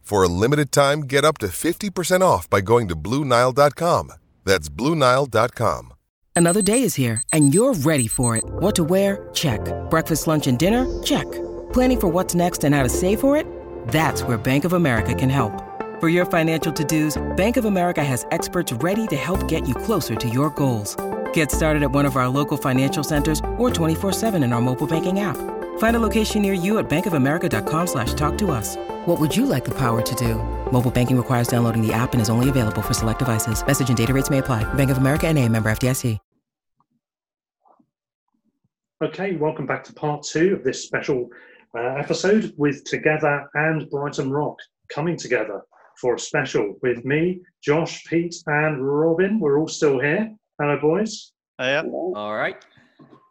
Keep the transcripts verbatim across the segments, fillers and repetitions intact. For a limited time, get up to fifty percent off by going to blue nile dot com. That's blue nile dot com. Another day is here, and you're ready for it. What to wear? Check. Breakfast, lunch, and dinner? Check. Planning for what's next and how to save for it? That's where Bank of America can help. For your financial to-dos, Bank of America has experts ready to help get you closer to your goals. Get started at one of our local financial centers or twenty-four seven in our mobile banking app. Find a location near you at bank of america dot com slash talk to us. What would you like the power to do? Mobile banking requires downloading the app and is only available for select devices. Message and data rates may apply. Bank of America N A, member F D I C. Okay, welcome back to part two of this special uh, episode with Together and Brighton Rock coming together for a special with me, Josh, Pete and Robin. We're all still here. Hello, boys. Yeah. All right.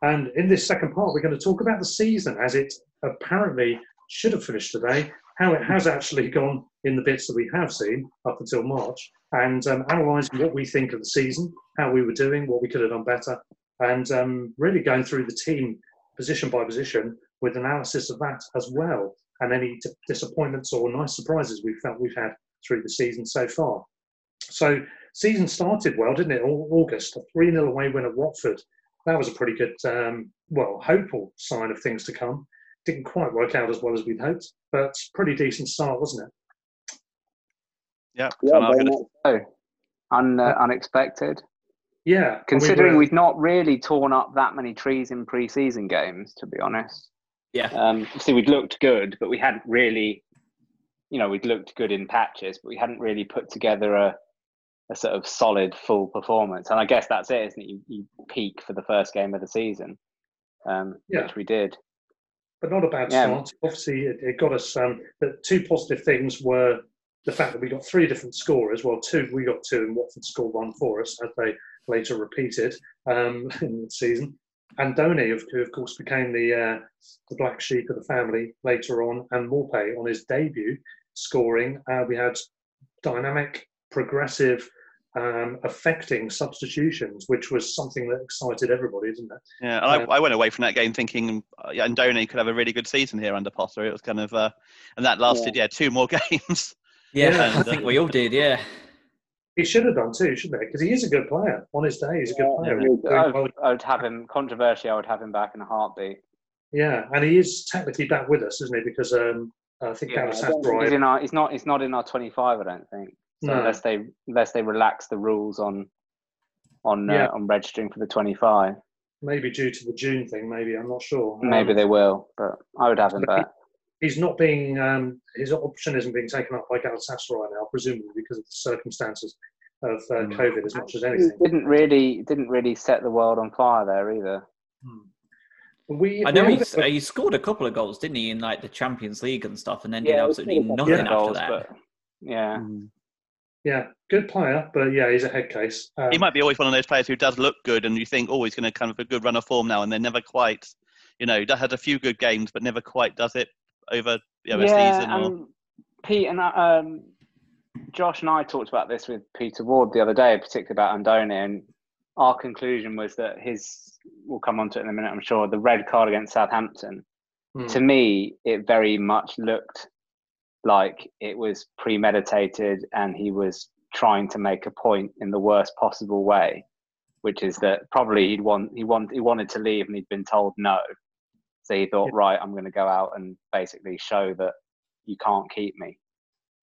And in this second part, we're going to talk about the season as it apparently should have finished today, how it has actually gone in the bits that we have seen up until March, and um, analysing what we think of the season, how we were doing, what we could have done better, and um, really going through the team position by position with analysis of that as well, and any t- disappointments or nice surprises we felt we've had through the season so far. So season started well, didn't it? All August, a three nil away win at Watford. That was a pretty good, um, well, hopeful sign of things to come. Didn't quite work out as well as we'd hoped, but pretty decent start, wasn't it? Yeah, yeah gonna... so. Un, uh, unexpected. Yeah. Considering we were... we've not really torn up that many trees in pre-season games, to be honest. Yeah. Um, obviously, we'd looked good, but we hadn't really, you know, we'd looked good in patches, but we hadn't really put together a, a sort of solid full performance. And I guess that's it, isn't it? You, you peak for the first game of the season, um, yeah. which we did. But not a bad yeah. start. Obviously, it, it got us... Um, the two positive things were the fact that we got three different scorers. Well, two, we got two, and Watford scored one for us, as they later repeated um, in the season. Andone, who, of course, became the, uh, the black sheep of the family later on, and Maupay on his debut, scoring. Uh, we had dynamic, progressive, um, affecting substitutions, which was something that excited everybody, didn't it? Yeah, and um, I, I went away from that game thinking uh, Andone could have a really good season here under Potter. It was kind of, uh, and that lasted, yeah. yeah, two more games. Yeah, and, I think uh, we all did, yeah. He should have done too, shouldn't he? Because he is a good player. On his day, he's a good player. Yeah, I, would, I would have him, controversially, I would have him back in a heartbeat. Yeah, and he is technically back with us, isn't he? Because um, I think yeah, Palace has bribed. He's, he's, not, he's not in our twenty-five, I don't think. So no. Unless they unless they relax the rules on on yeah. uh, on registering for the twenty-five, maybe due to the June thing, maybe I'm not sure. Maybe um, they will, but I would have him back. He, he's not being um, his option isn't being taken up by Galatasaray right now, presumably because of the circumstances of uh, mm. COVID as much as anything. He didn't really didn't really set the world on fire there either. Mm. We, I know we he's, a, he scored a couple of goals, didn't he, in like the Champions League and stuff, and then yeah, did absolutely nothing yeah. after goals, that. But, yeah. Mm. Yeah, good player, but yeah, he's a head case. Um, he might be always one of those players who does look good and you think, oh, he's going to kind of a good run of form now, and then never quite, you know, had a few good games, but never quite does it over you know, yeah, a season. Or... Um, Pete and um, Josh and I talked about this with Peter Ward the other day, particularly about Andone, and our conclusion was that his, we'll come on to it in a minute, I'm sure, the red card against Southampton, mm. to me, it very much looked like it was premeditated and he was trying to make a point in the worst possible way, which is that probably he'd want he want he wanted to leave and he'd been told no, so he thought yeah. right, I'm going to go out and basically show that you can't keep me.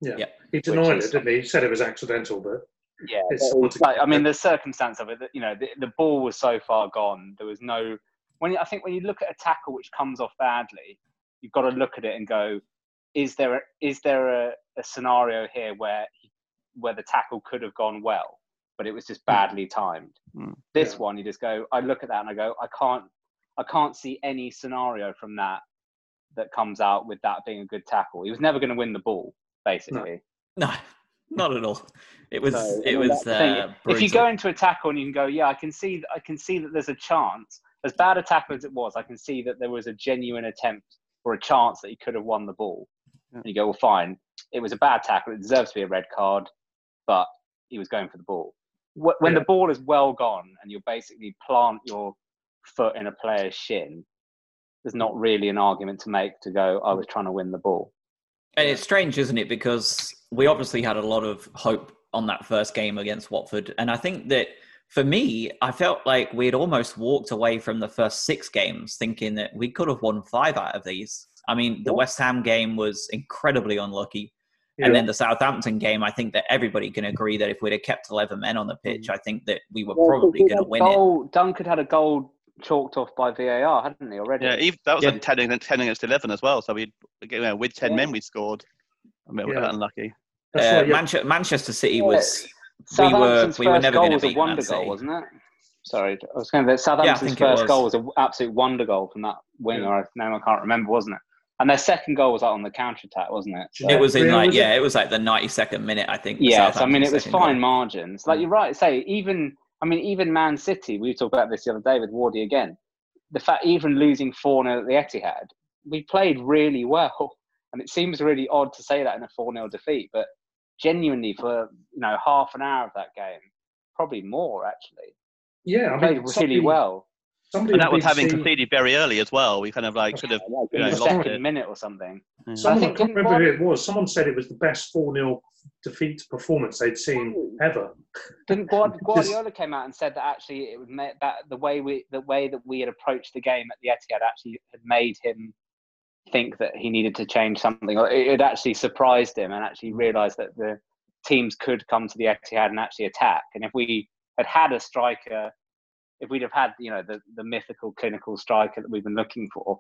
Yeah, yeah. He denied it, didn't he? He said it was accidental, but Yeah, it's like, I mean, the circumstance of it, you know, the, the ball was so far gone. There was no... When I think when you look at a tackle which comes off badly, you've got to look at it and go, is there a, is there a, a scenario here where he, where the tackle could have gone well, but it was just badly timed? Mm. This yeah. one, you just go, I look at that and I go, I can't, I can't see any scenario from that that comes out with that being a good tackle. He was never going to win the ball, basically. No. no. Not at all. It was. So, it was. Uh, if you go into a tackle and you can go, yeah, I can see. I can see that there's a chance. As bad a tackle as it was, I can see that there was a genuine attempt or a chance that he could have won the ball. Yeah. And you go, well, fine. It was a bad tackle. It deserves to be a red card, but he was going for the ball. When yeah. the ball is well gone and you basically plant your foot in a player's shin, there's not really an argument to make to go, I was trying to win the ball. And it's strange, isn't it? Because we obviously had a lot of hope on that first game against Watford. And I think that for me, I felt like we had almost walked away from the first six games thinking that we could have won five out of these. I mean, the West Ham game was incredibly unlucky. Yeah. And then the Southampton game, I think that everybody can agree that if we'd have kept eleven men on the pitch, I think that we were well, probably going to win goal, it. Dunk had a goal chalked off by V A R, hadn't he, already? Yeah, that was yeah. like ten, ten against eleven as well. So we, you know, with ten yeah. men, we scored. I mean, we yeah. were unlucky. Uh, like, yeah. Manche- Manchester City yeah. was... We were, we were never going to beat Southampton's first goal was a wonder goal, wasn't it? Sorry, I was going to say Southampton's yeah, first goal was an absolute wonder goal from that winger. Yeah. Name I can't remember, wasn't it? And their second goal was like on the counter attack, wasn't it? So, it was in like yeah, it was like the ninety-second minute, I think. Yeah, so, I mean it was fine goal. Margins. Like you're right to say, even I mean even Man City. We talked about this the other day with Wardy again. The fact even losing four nil at the Etihad, we played really well, and it seems really odd to say that in a four nil defeat, but. Genuinely, for you know, half an hour of that game, probably more actually. Yeah, I mean, played really well. And that was having conceded very early as well. We kind of like should have you know, lost it minute or something. Yeah. Someone, I, think, I can't remember who it was. Someone said it was the best four nil defeat performance they'd seen ever. Didn't Guard- Guardiola came out and said that actually it would make that the way we the way that we had approached the game at the Etihad actually had made him. Think that he needed to change something, or it actually surprised him and actually realised that the teams could come to the Etihad and actually attack. And if we had had a striker, if we'd have had you know the, the mythical clinical striker that we've been looking for,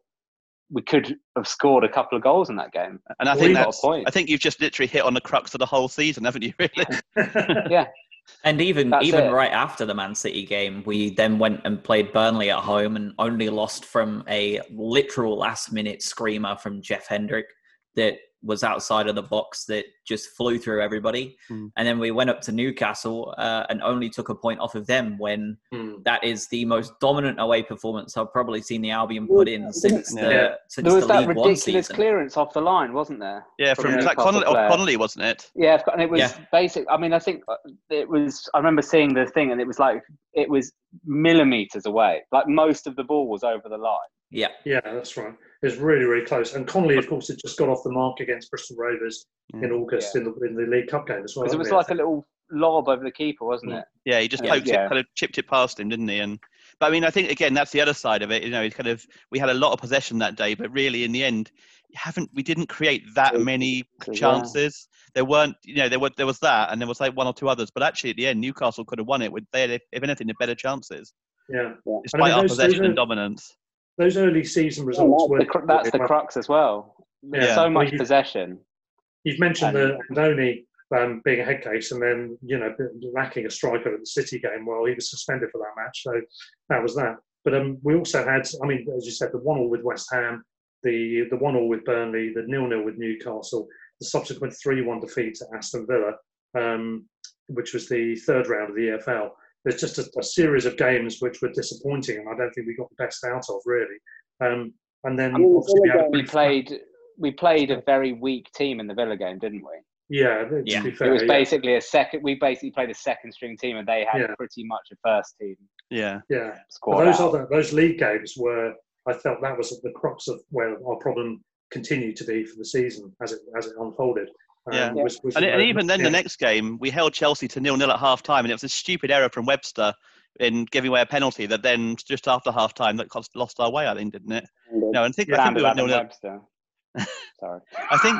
we could have scored a couple of goals in that game. And I think that's, I think you've just literally hit on the crux of the whole season, haven't you? Really? yeah. And even That's even it. Right after the Man City game, we then went and played Burnley at home and only lost from a literal last-minute screamer from Jeff Hendrick that was outside of the box that just flew through everybody. Mm. And then we went up to Newcastle uh, and only took a point off of them when mm. that is the most dominant away performance I've probably seen the Albion put in since yeah. the yeah. since there was the that League One season. Ridiculous clearance off the line, wasn't there? Yeah, from, from like Connolly, Connolly, wasn't it? Yeah, and it was yeah. basic. I mean, I think it was. I remember seeing the thing, and it was like it was millimeters away. Like most of the ball was over the line. Yeah, yeah, that's right. It was really, really close. And Connolly, of course, had just got off the mark against Bristol Rovers mm. in August yeah. in, the, in the League Cup game as well. Because it was like a little lob over the keeper, wasn't mm. it? Yeah, he just poked yeah. it, kind of chipped it past him, didn't he? And but I mean, I think again that's the other side of it. You know, it's kind of we had a lot of possession that day, but really in the end, haven't we didn't create that many chances. Yeah. There weren't, you know, there were there was that, and there was like one or two others. But actually, at the end, Newcastle could have won it with they had, if anything, the better chances. Yeah, yeah. despite I mean, our possession and dominance. Those early season results oh, that's were... The, that's the crux as well. There's yeah. so much well, you, possession. You've mentioned and, the Andone um, being a head case and then, you know, lacking a striker at the City game. Well, he was suspended for that match, so that was that. But um, we also had, I mean, as you said, the one-all with West Ham, the the one-all with Burnley, the nil-nil with Newcastle, the subsequent three one defeat at Aston Villa, um, which was the third round of the E F L. There's just a, a series of games which were disappointing, and I don't think we got the best out of really. Um, and then I mean, obviously the Villa we, we played fun. we played a very weak team in the Villa game, didn't we? Yeah, to yeah. be fair, it was yeah. basically a second. We basically played a second string team, and they had yeah. pretty much a first team. Yeah, yeah. Squad those out. other those league games were. I felt that was the crux of where our problem continued to be for the season as it as it unfolded. Yeah, um, was, was and, and even then, yeah. the next game we held Chelsea to nil nil at half time, and it was a stupid error from Webster in giving away a penalty that then just after half time that cost, lost our way. I think, didn't it? No, and think, yeah, I think we were nil nil. Sorry, I think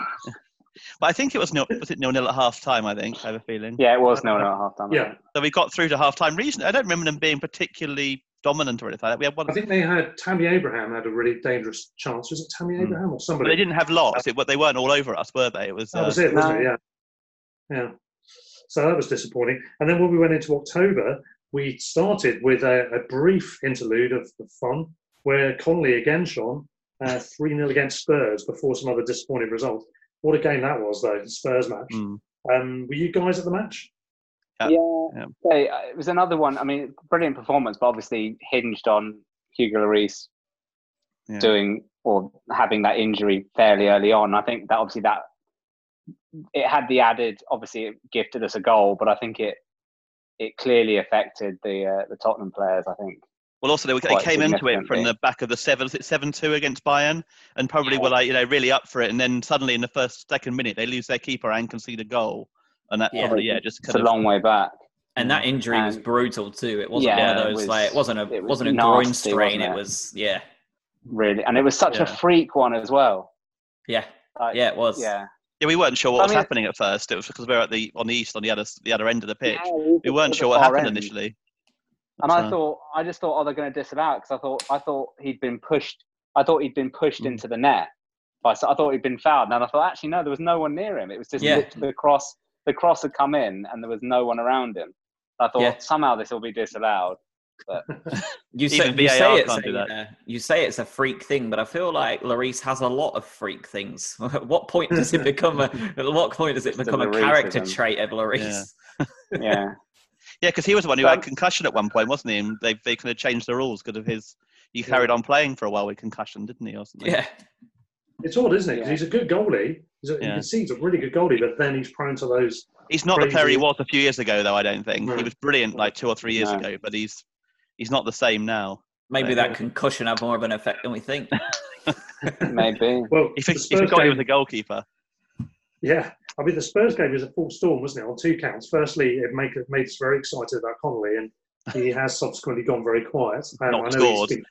But I think it was nil. Was it nil nil at half time? I think I have a feeling. Yeah, it was nil nil at half time. Yeah. So we got through to half time. Reason I don't remember them being particularly dominant or anything like that. We had one. I think they had Tammy Abraham had a really dangerous chance. Was it Tammy Abraham mm. or somebody? But they didn't have lots. It, they weren't all over us, were they? It was. That uh, was it, wasn't no. it? Yeah. Yeah. So that was disappointing. And then when we went into October, we started with a, a brief interlude of, of fun where Connolly again shone uh, three nil against Spurs before some other disappointing result. What a game that was, though, the Spurs match. Mm. Um, were you guys at the match? Yeah. yeah. yeah. It was another one. I mean, brilliant performance, but obviously hinged on Hugo Lloris yeah. doing or having that injury fairly early on. I think that obviously that... It had the added, obviously, it gifted us a goal, but I think it it clearly affected the uh, the Tottenham players. I think. Well, also they, were, they came into it from the back of the seven, was it seven two against Bayern, and probably yeah. were like you know really up for it, and then suddenly in the first second minute they lose their keeper and concede a goal, and that yeah, probably yeah just it's a long way back. And that injury and was brutal too. It wasn't yeah, one of those it was, like it wasn't a it was wasn't a nasty, groin strain. It? it was yeah really, and it was such yeah. a freak one as well. Yeah, like, yeah, it was yeah. Yeah, we weren't sure what I was mean, happening at first. It was because we were at the on the east, on the other the other end of the pitch. Yeah, we, we weren't sure what happened end. initially. And so. I thought, I just thought, oh, they're going to disavow because I thought, I thought he'd been pushed. I thought he'd been pushed mm. into the net. I thought he'd been fouled, and I thought actually no, there was no one near him. It was just yeah. the cross. The cross had come in, and there was no one around him. I thought yeah. somehow this will be disallowed. But you, say, you, say it's a, uh, you say it's a freak thing, but I feel like Lloris has a lot of freak things. At what point does it become a? At what point does it become a character trait of Lloris? Yeah, yeah, because yeah, he was the one who so, had concussion at one point, wasn't he? And they they kind of changed the rules because of his. He carried yeah. on playing for a while with concussion, didn't he? Or something? Yeah, it's odd, isn't it? Because yeah. he's a good goalie. He's a, yeah. You can see he's a really good goalie, but then he's prone to those. He's not crazy... the player he was a few years ago, though. I don't think no. he was brilliant like two or three years no. ago, but he's. He's not the same now. Maybe that concussion had more of an effect than we think. Maybe. Well, he forgot he was a goalkeeper. Yeah. I mean, the Spurs game was a full storm, wasn't it, on two counts. Firstly, it made, it made us very excited about Connolly, and he has subsequently gone very quiet. Um, not I know he's been,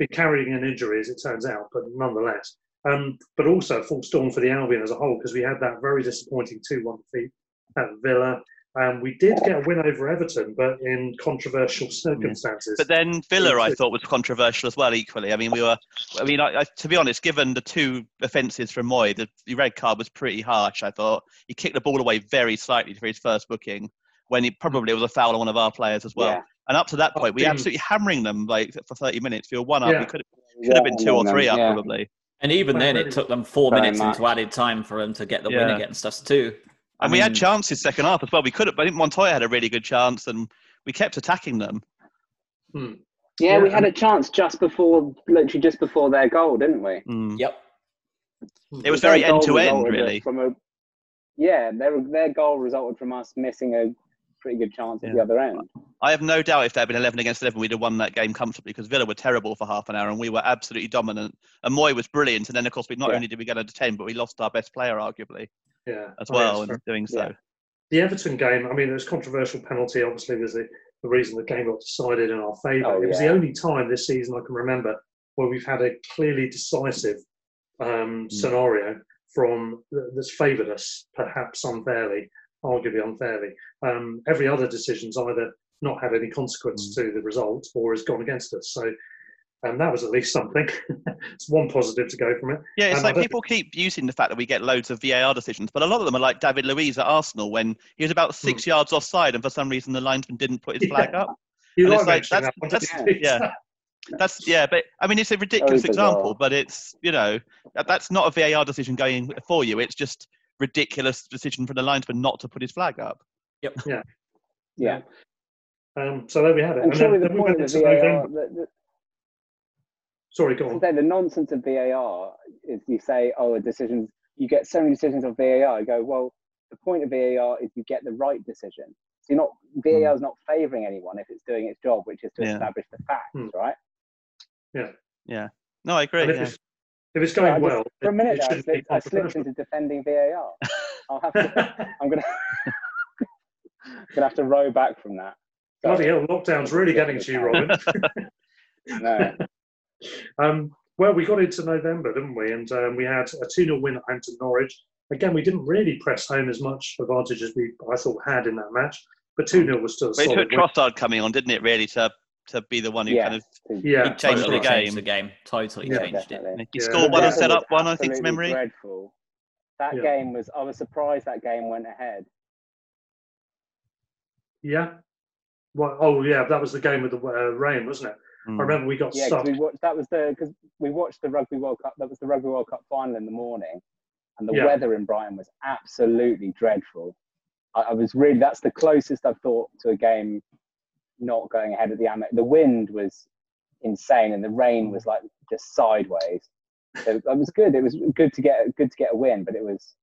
been carrying an injury, as it turns out, but nonetheless. Um, but also a full storm for the Albion as a whole, because we had that very disappointing two one defeat at Villa. Um, we did get a win over Everton, but in controversial circumstances. But then Villa, I thought, was controversial as well. Equally, I mean, we were. I mean, I, I, to be honest, given the two offences from Moy, the, the red card was pretty harsh. I thought he kicked the ball away very slightly for his first booking, when he probably was a foul on one of our players as well. Yeah. And up to that point, oh, we were absolutely hammering them like for thirty minutes. We were one up. Yeah. We could have, could have been two or three up yeah. probably. And even then, it took them four Very minutes much. into added time for them to get the yeah. win against us too. And I mean, we had chances second half as well. We could have, but I think Montoya had a really good chance, and we kept attacking them. Hmm. Yeah, yeah, we had a chance just before, literally just before their goal, didn't we? Mm. Yep. It was very end to end, really. From a, yeah, their their goal resulted from us missing a pretty good chance yeah. at the other end. I have no doubt if there had been eleven against eleven, we'd have won that game comfortably because Villa were terrible for half an hour, and we were absolutely dominant. And Moy was brilliant, and then of course we not yeah. only did we get under ten, but we lost our best player, arguably. Yeah, as well, and doing so. Yeah. The Everton game, I mean, there was controversial penalty. Obviously, there's the, the reason the game got decided in our favour. Oh, it was yeah. the only time this season I can remember where we've had a clearly decisive um, mm. scenario from that's favoured us, perhaps unfairly, arguably unfairly. Um, every other decision's either not had any consequence mm. to the result or has gone against us. So. And that was at least something. It's one positive to go from it. Yeah, it's um, like people keep using the fact that we get loads of V A R decisions, but a lot of them are like David Luiz at Arsenal when he was about six mm. yards offside and for some reason the linesman didn't put his flag yeah. up. You and like it's like, that's, that that's, that's, yeah. that's, yeah, but I mean, it's a ridiculous oh, example, well. but it's, you know, that, that's not a V A R decision going for you. It's just ridiculous decision from the linesman not to put his flag up. Yep. Yeah. Yeah. Um, so there we have it. And, and surely then, the point we of the V A R... Sorry, go on. The nonsense of V A R is you say, oh, a decision, you get so many decisions on V A R. You go, well, the point of V A R is you get the right decision. So you're not, V A R is mm. not favouring anyone if it's doing its job, which is to yeah. establish the facts, mm. right? Yeah. Yeah. No, I agree. If, yeah. it's, if it's going yeah, well. Just, for a minute, it, it it I, I slipped into defending V A R. I'll have to, I'm going to have to row back from that. So, bloody hell, lockdown's really getting to you, Robin. No. Um, well, we got into November, didn't we? And um, we had a two nil win at home to Norwich. again, we didn't really press home as much advantage as we, I thought, had in that match. But two nil was still solid. But it took Trossard coming on, didn't it, really, to to be the one who yeah. kind of yeah. he changed totally the game. Changed the game. Totally yeah, changed definitely. it. He yeah. scored one yeah. and set up one, I think, to memory. Dreadful. That yeah. game was, I was surprised that game went ahead. Yeah. Well, oh, yeah, that was the game with the uh, rain, wasn't it? Mm. I remember we got yeah, stuck. Yeah, that was the, because we watched the Rugby World Cup, that was the Rugby World Cup final in the morning. And the yeah. weather in Brighton was absolutely dreadful. I, I was really, that's the closest I've thought to a game not going ahead of the Amex. The wind was insane and the rain was like just sideways. So it was good. It was good to get good to get a win, but it was,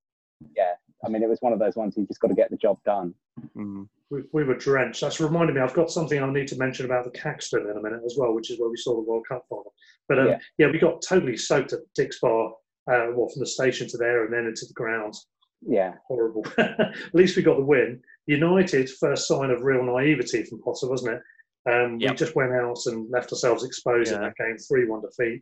yeah. I mean, it was one of those ones you just got to get the job done. Mm. We, we were drenched. That's reminded me. I've got something I need to mention about the Caxton in a minute as well, which is where we saw the World Cup final. But um, yeah. yeah, we got totally soaked at Dick's Bar. Uh, well, from the station to there and then into the ground. Yeah. Horrible. At least we got the win. United, first sign of real naivety from Potter, wasn't it? Um, yep. We just went out and left ourselves exposed yeah. in that game. three one defeat.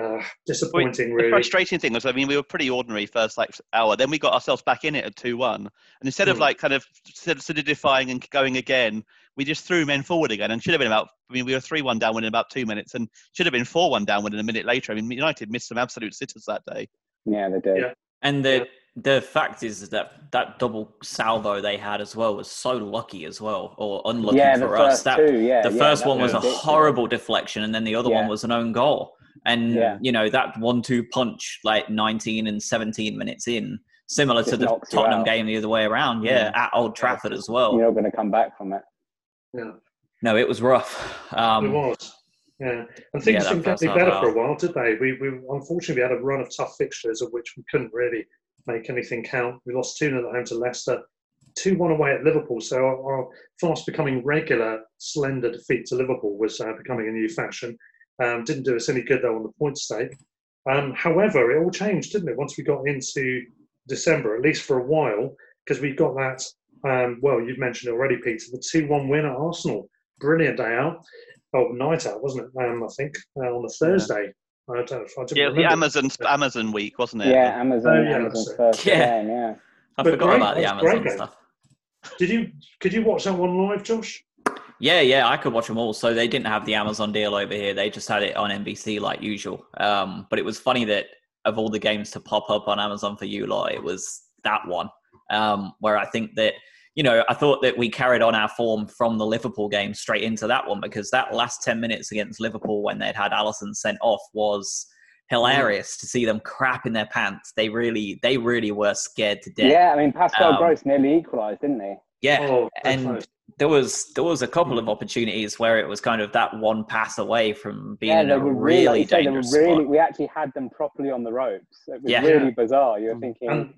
Uh, disappointing, we, really. The frustrating thing was, I mean, we were pretty ordinary first like hour. Then we got ourselves back in it at two one. And instead mm. of like kind of solidifying and going again, we just threw men forward again and should have been about, I mean, we were three one down within about two minutes and should have been four one down within a minute later. I mean, United missed some absolute sitters that day. Yeah, they did. Yeah. And the yeah. the fact is that that double salvo they had as well was so lucky as well, or unlucky yeah, for us. That, two, yeah, the yeah, first that one was, was a ridiculous. horrible deflection and then the other yeah. one was an own goal. And, yeah. you know, that one two punch, like nineteen and seventeen minutes in, similar to the Tottenham game the other way around, yeah, yeah. at Old Trafford yeah. as well. You're not going to come back from it. Yeah. No, it was rough. Um, it was. Yeah. And things yeah, didn't get any better for a while, did they? We, we unfortunately had a run of tough fixtures of which we couldn't really make anything count. We lost two nil at home to Leicester, two one away at Liverpool. So our, our fast becoming regular, slender defeat to Liverpool was uh, becoming a new fashion. Um, didn't do us any good, though, on the point stake. Um, however, it all changed, didn't it, once we got into December, at least for a while, because we got that, um, well, you've mentioned it already, Peter, the two one win at Arsenal. Brilliant day out. Oh, night out, wasn't it, um, I think, uh, on a Thursday. Yeah. I don't know if I didn't yeah, remember. Yeah, the Amazon, Amazon week, wasn't it? Yeah, Amazon, oh, yeah, Amazon first yeah. Day, yeah. I but forgot great, about the Amazon stuff. Did you, could you watch that one live, Josh? Yeah, yeah, I could watch them all. So they didn't have the Amazon deal over here. They just had it on N B C like usual. Um, but it was funny that of all the games to pop up on Amazon for you lot, it was that one um, where I think that, you know, I thought that we carried on our form from the Liverpool game straight into that one because that last ten minutes against Liverpool when they'd had Alisson sent off was hilarious to see them crap in their pants. They really, they really were scared to death. Yeah, I mean, Pascal um, Gross nearly equalised, didn't he? Yeah, oh, and right. there was there was a couple of opportunities where it was kind of that one pass away from being yeah, in a really, really dangerous they were really, spot. We actually had them properly on the ropes. It was yeah. really bizarre. You were thinking... And,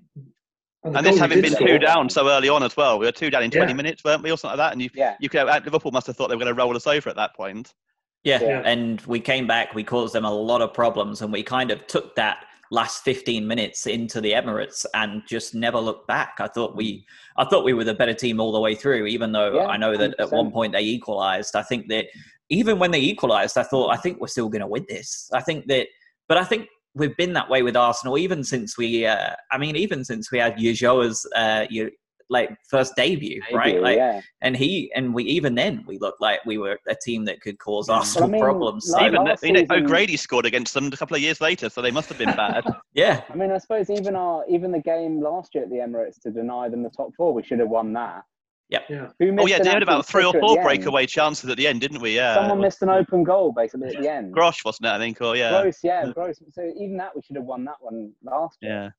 and, and this having been two down so early on as well. We were two down in twenty yeah. minutes, weren't we, or something like that? And you, yeah. you could, Liverpool must have thought they were going to roll us over at that point. Yeah. yeah, and we came back. We caused them a lot of problems, and we kind of took that last fifteen minutes into the Emirates and just never looked back. I thought we I thought we were the better team all the way through, even though yeah, I know that one hundred percent at one point they equalized. I think that even when they equalized, I thought, I think we're still going to win this. I think that, but I think we've been that way with Arsenal, even since we, uh, I mean, even since we had Ujoa's, uh, you like first debut, debut right? Like, yeah. And he, and we, even then we looked like we were a team that could cause Arsenal I mean, problems. Like even that, season, O'Grady scored against them a couple of years later, so they must have been bad. yeah. I mean, I suppose even our, even the game last year at the Emirates to deny them the top four, we should have won that. Yep. Yeah. Who oh yeah, they had about three or four breakaway end? chances at the end, didn't we? Yeah. Someone missed an open goal basically at the end. Grosh wasn't it? I think. Or yeah. Gross, yeah, Gross. So even that, we should have won that one last year.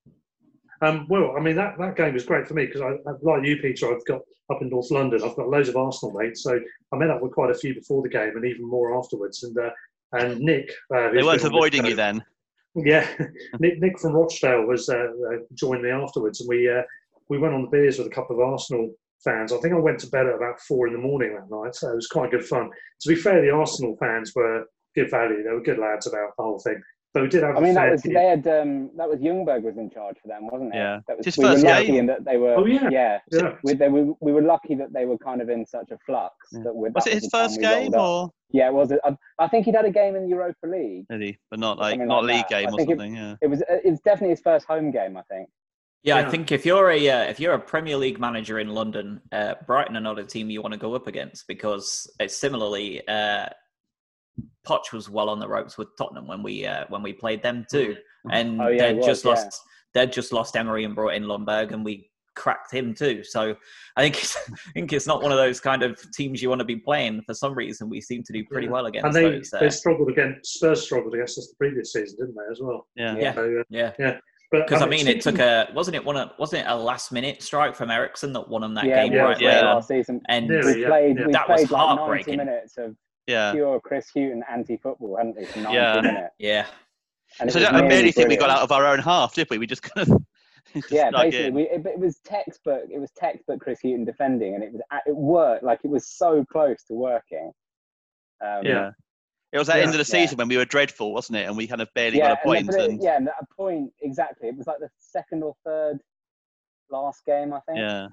Yeah. Um, well, I mean, that, that game was great for me because, I, like you, Peter, I've got up in North London, I've got loads of Arsenal mates, so I met up with quite a few before the game and even more afterwards. And uh, and Nick... Uh, they weren't avoiding you then? Yeah. Nick, Nick from Rochdale was uh, uh, joined me afterwards and we uh, we went on the beers with a couple of Arsenal fans. I think I went to bed at about four in the morning that night, so it was quite good fun. To be fair, the Arsenal fans were good value. They were good lads about the whole thing. So we did have I mean, that was few. they had um, that was Ljungberg was in charge for them, wasn't it? Yeah, that was, his we first were lucky game. In that they were. Oh yeah, yeah. yeah. We, they, we, we were lucky that they were kind of in such a flux yeah. that we. Was that it was his first game or? Yeah, it was. I, I think he'd had a game in the Europa League. Did he? But not like not like league that. game I or something. It, yeah. It was. It's definitely his first home game, I think. Yeah, yeah, I think if you're a uh, if you're a Premier League manager in London, uh, Brighton are not a team you want to go up against, because it's similarly, uh, Poch was well on the ropes with Tottenham when we uh, when we played them too, and oh, yeah, they'd just yeah. lost they'd just lost Emery and brought in Lundberg, and we cracked him too. So I think it's, I think it's not one of those kind of teams you want to be playing. For some reason, we seem to do pretty yeah. well against. And they those, uh, they struggled against Spurs struggled against us the previous season, didn't they, as well? Yeah, yeah, so, uh, yeah. yeah. Because I mean, it took a wasn't it one of, wasn't it a last minute strike from Ericsson that won him that yeah, game yeah, right yeah. last season, and yeah, we yeah, played yeah. we that played was like ninety minutes of yeah. pure Chris Hughton anti football, hadn't we? For ninety yeah. minutes, yeah. And so I barely brilliant. think we got out of our own half, did we? We just kind of just yeah, basically. We, it, it was textbook. It was textbook Chris Hughton defending, and it was it worked. Like it was so close to working. Um, yeah, it was at the yeah, end of the season yeah. when we were dreadful, wasn't it? And we kind of barely yeah, got a point. And, and... Yeah, and a point, exactly. It was like the second or third last game, I think. Yeah.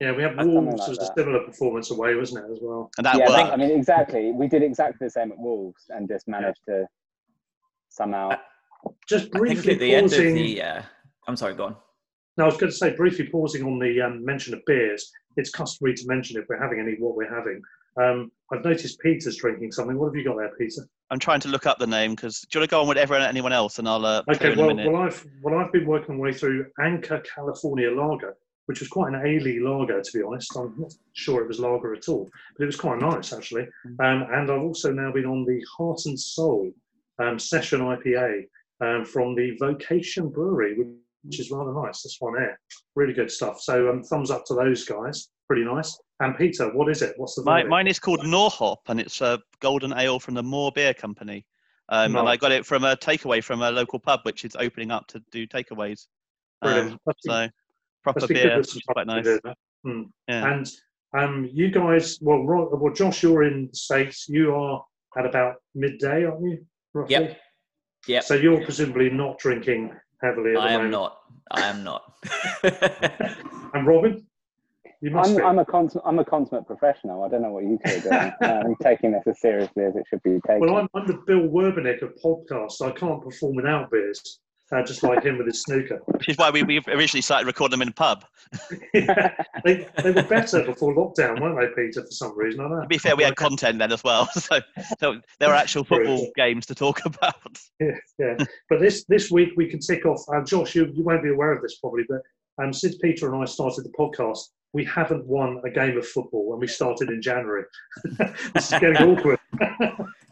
Yeah, we had Wolves like as a similar performance away, wasn't it, as well? And that yeah, I, think, I mean, exactly. We did exactly the same at Wolves and just managed yeah. to somehow... Uh, just briefly at the pausing... End of the, uh... I'm sorry, go on. No, I was going to say, briefly pausing on the um, mention of beers, it's customary to mention if we're having any, what we're having. Um, I've noticed Peter's drinking something. What have you got there, Peter? I'm trying to look up the name, because do you want to go on with everyone, anyone else, and I'll uh, okay, well, in a well, I've, well, I've been working my way through Anchor California Lager, which was quite an ale-y lager, to be honest. I'm not sure it was lager at all, but it was quite nice, actually. Um, and I've also now been on the Heart and Soul um, Session I P A um, from the Vocation Brewery, which is rather nice, this one here. Really good stuff. So um, thumbs up to those guys. Pretty nice. And Peter, what is it? What's the My, Mine is called Norhop, and it's a golden ale from the Moor Beer Company. Um, no. And I got it from a takeaway from a local pub, which is opening up to do takeaways. Um, so, proper beer, which is quite nice. Hmm. Yeah. And um, you guys, well, well, Josh, you're in the States. You are at about midday, aren't you? Yeah. Yep. So you're presumably not drinking heavily at I the am moment. Not. I am not. And Robin? I'm, I'm a consummate, I'm a consummate professional. I don't know what you two are doing. uh, I'm taking this as seriously as it should be taken. Well, I'm, I'm the Bill Werbenick of podcasts. So I can't perform without beers, uh, just like him with his snooker. Which is why we, we originally started recording them in a pub. yeah, they, they were better before lockdown, weren't they, Peter, for some reason? I don't know. To be fair, we had content then as well. So, so there were actual football games to talk about. Yeah, yeah. But this, this week we can tick off... Uh, Josh, you, you won't be aware of this probably, but um, since Peter and I started the podcast... We haven't won a game of football when we started in January. This is getting awkward.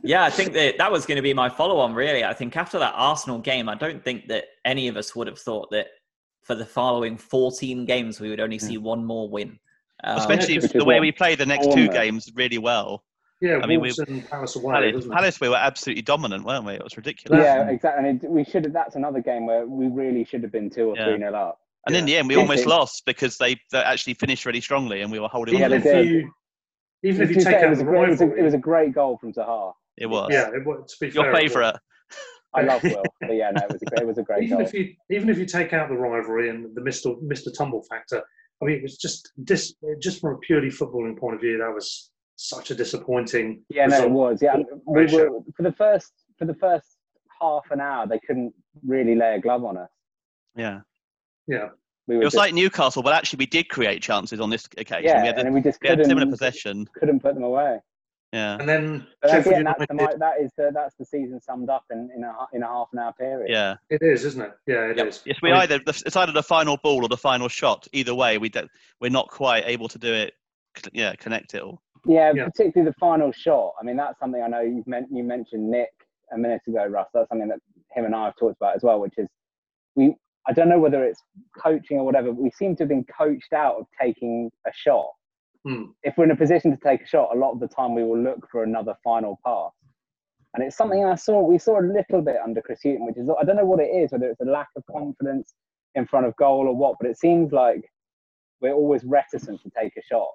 Yeah, I think that that was going to be my follow-on, really. I think after that Arsenal game, I don't think that any of us would have thought that for the following fourteen games, we would only see one more win. Um, Especially the way we played the next two games really well. Yeah, I mean, Wolves we, and Palace away, Palace, wasn't it? Palace, we were absolutely dominant, weren't we? It was ridiculous. Yeah, exactly. And it, we should have, that's another game where we really should have been two or yeah. three nil up. And yeah. in the end, we almost lost because they, they actually finished really strongly and we were holding yeah, on. Even if you, even if you take out the rivalry. It was, a, it was a great goal from Zaha. It was. Yeah, it was. To be fair, your favourite. I love Will. But yeah, no, it was a, it was a great even goal. If you, even if you take out the rivalry and the Mister Mister Tumble factor, I mean, it was just, dis, just from a purely footballing point of view, that was such a disappointing Yeah, result. No, it was. Yeah, we were, for, the first, for the first half an hour, they couldn't really lay a glove on us. Yeah. Yeah, we it was just, like Newcastle, but actually we did create chances on this occasion. Yeah, we had, the, and we just we had similar possession. Couldn't put them away. Yeah, and then again, that's the, that is the, that's the season summed up in in a in a half an hour period. Yeah, it is, isn't it? Yeah, it yep. is. Yes, we I mean, either it's either the final ball or the final shot. Either way, we de- we're not quite able to do it. Yeah, connect it all. Yeah, yeah, particularly the final shot. I mean, that's something I know you've meant you mentioned Nick a minute ago, Russ. That's something that him and I have talked about as well, which is we. I don't know whether it's coaching or whatever, but we seem to have been coached out of taking a shot. Mm. If we're in a position to take a shot, a lot of the time we will look for another final pass. And it's something I saw, we saw a little bit under Chris Hughton, which is, I don't know what it is, whether it's a lack of confidence in front of goal or what, but it seems like we're always reticent to take a shot.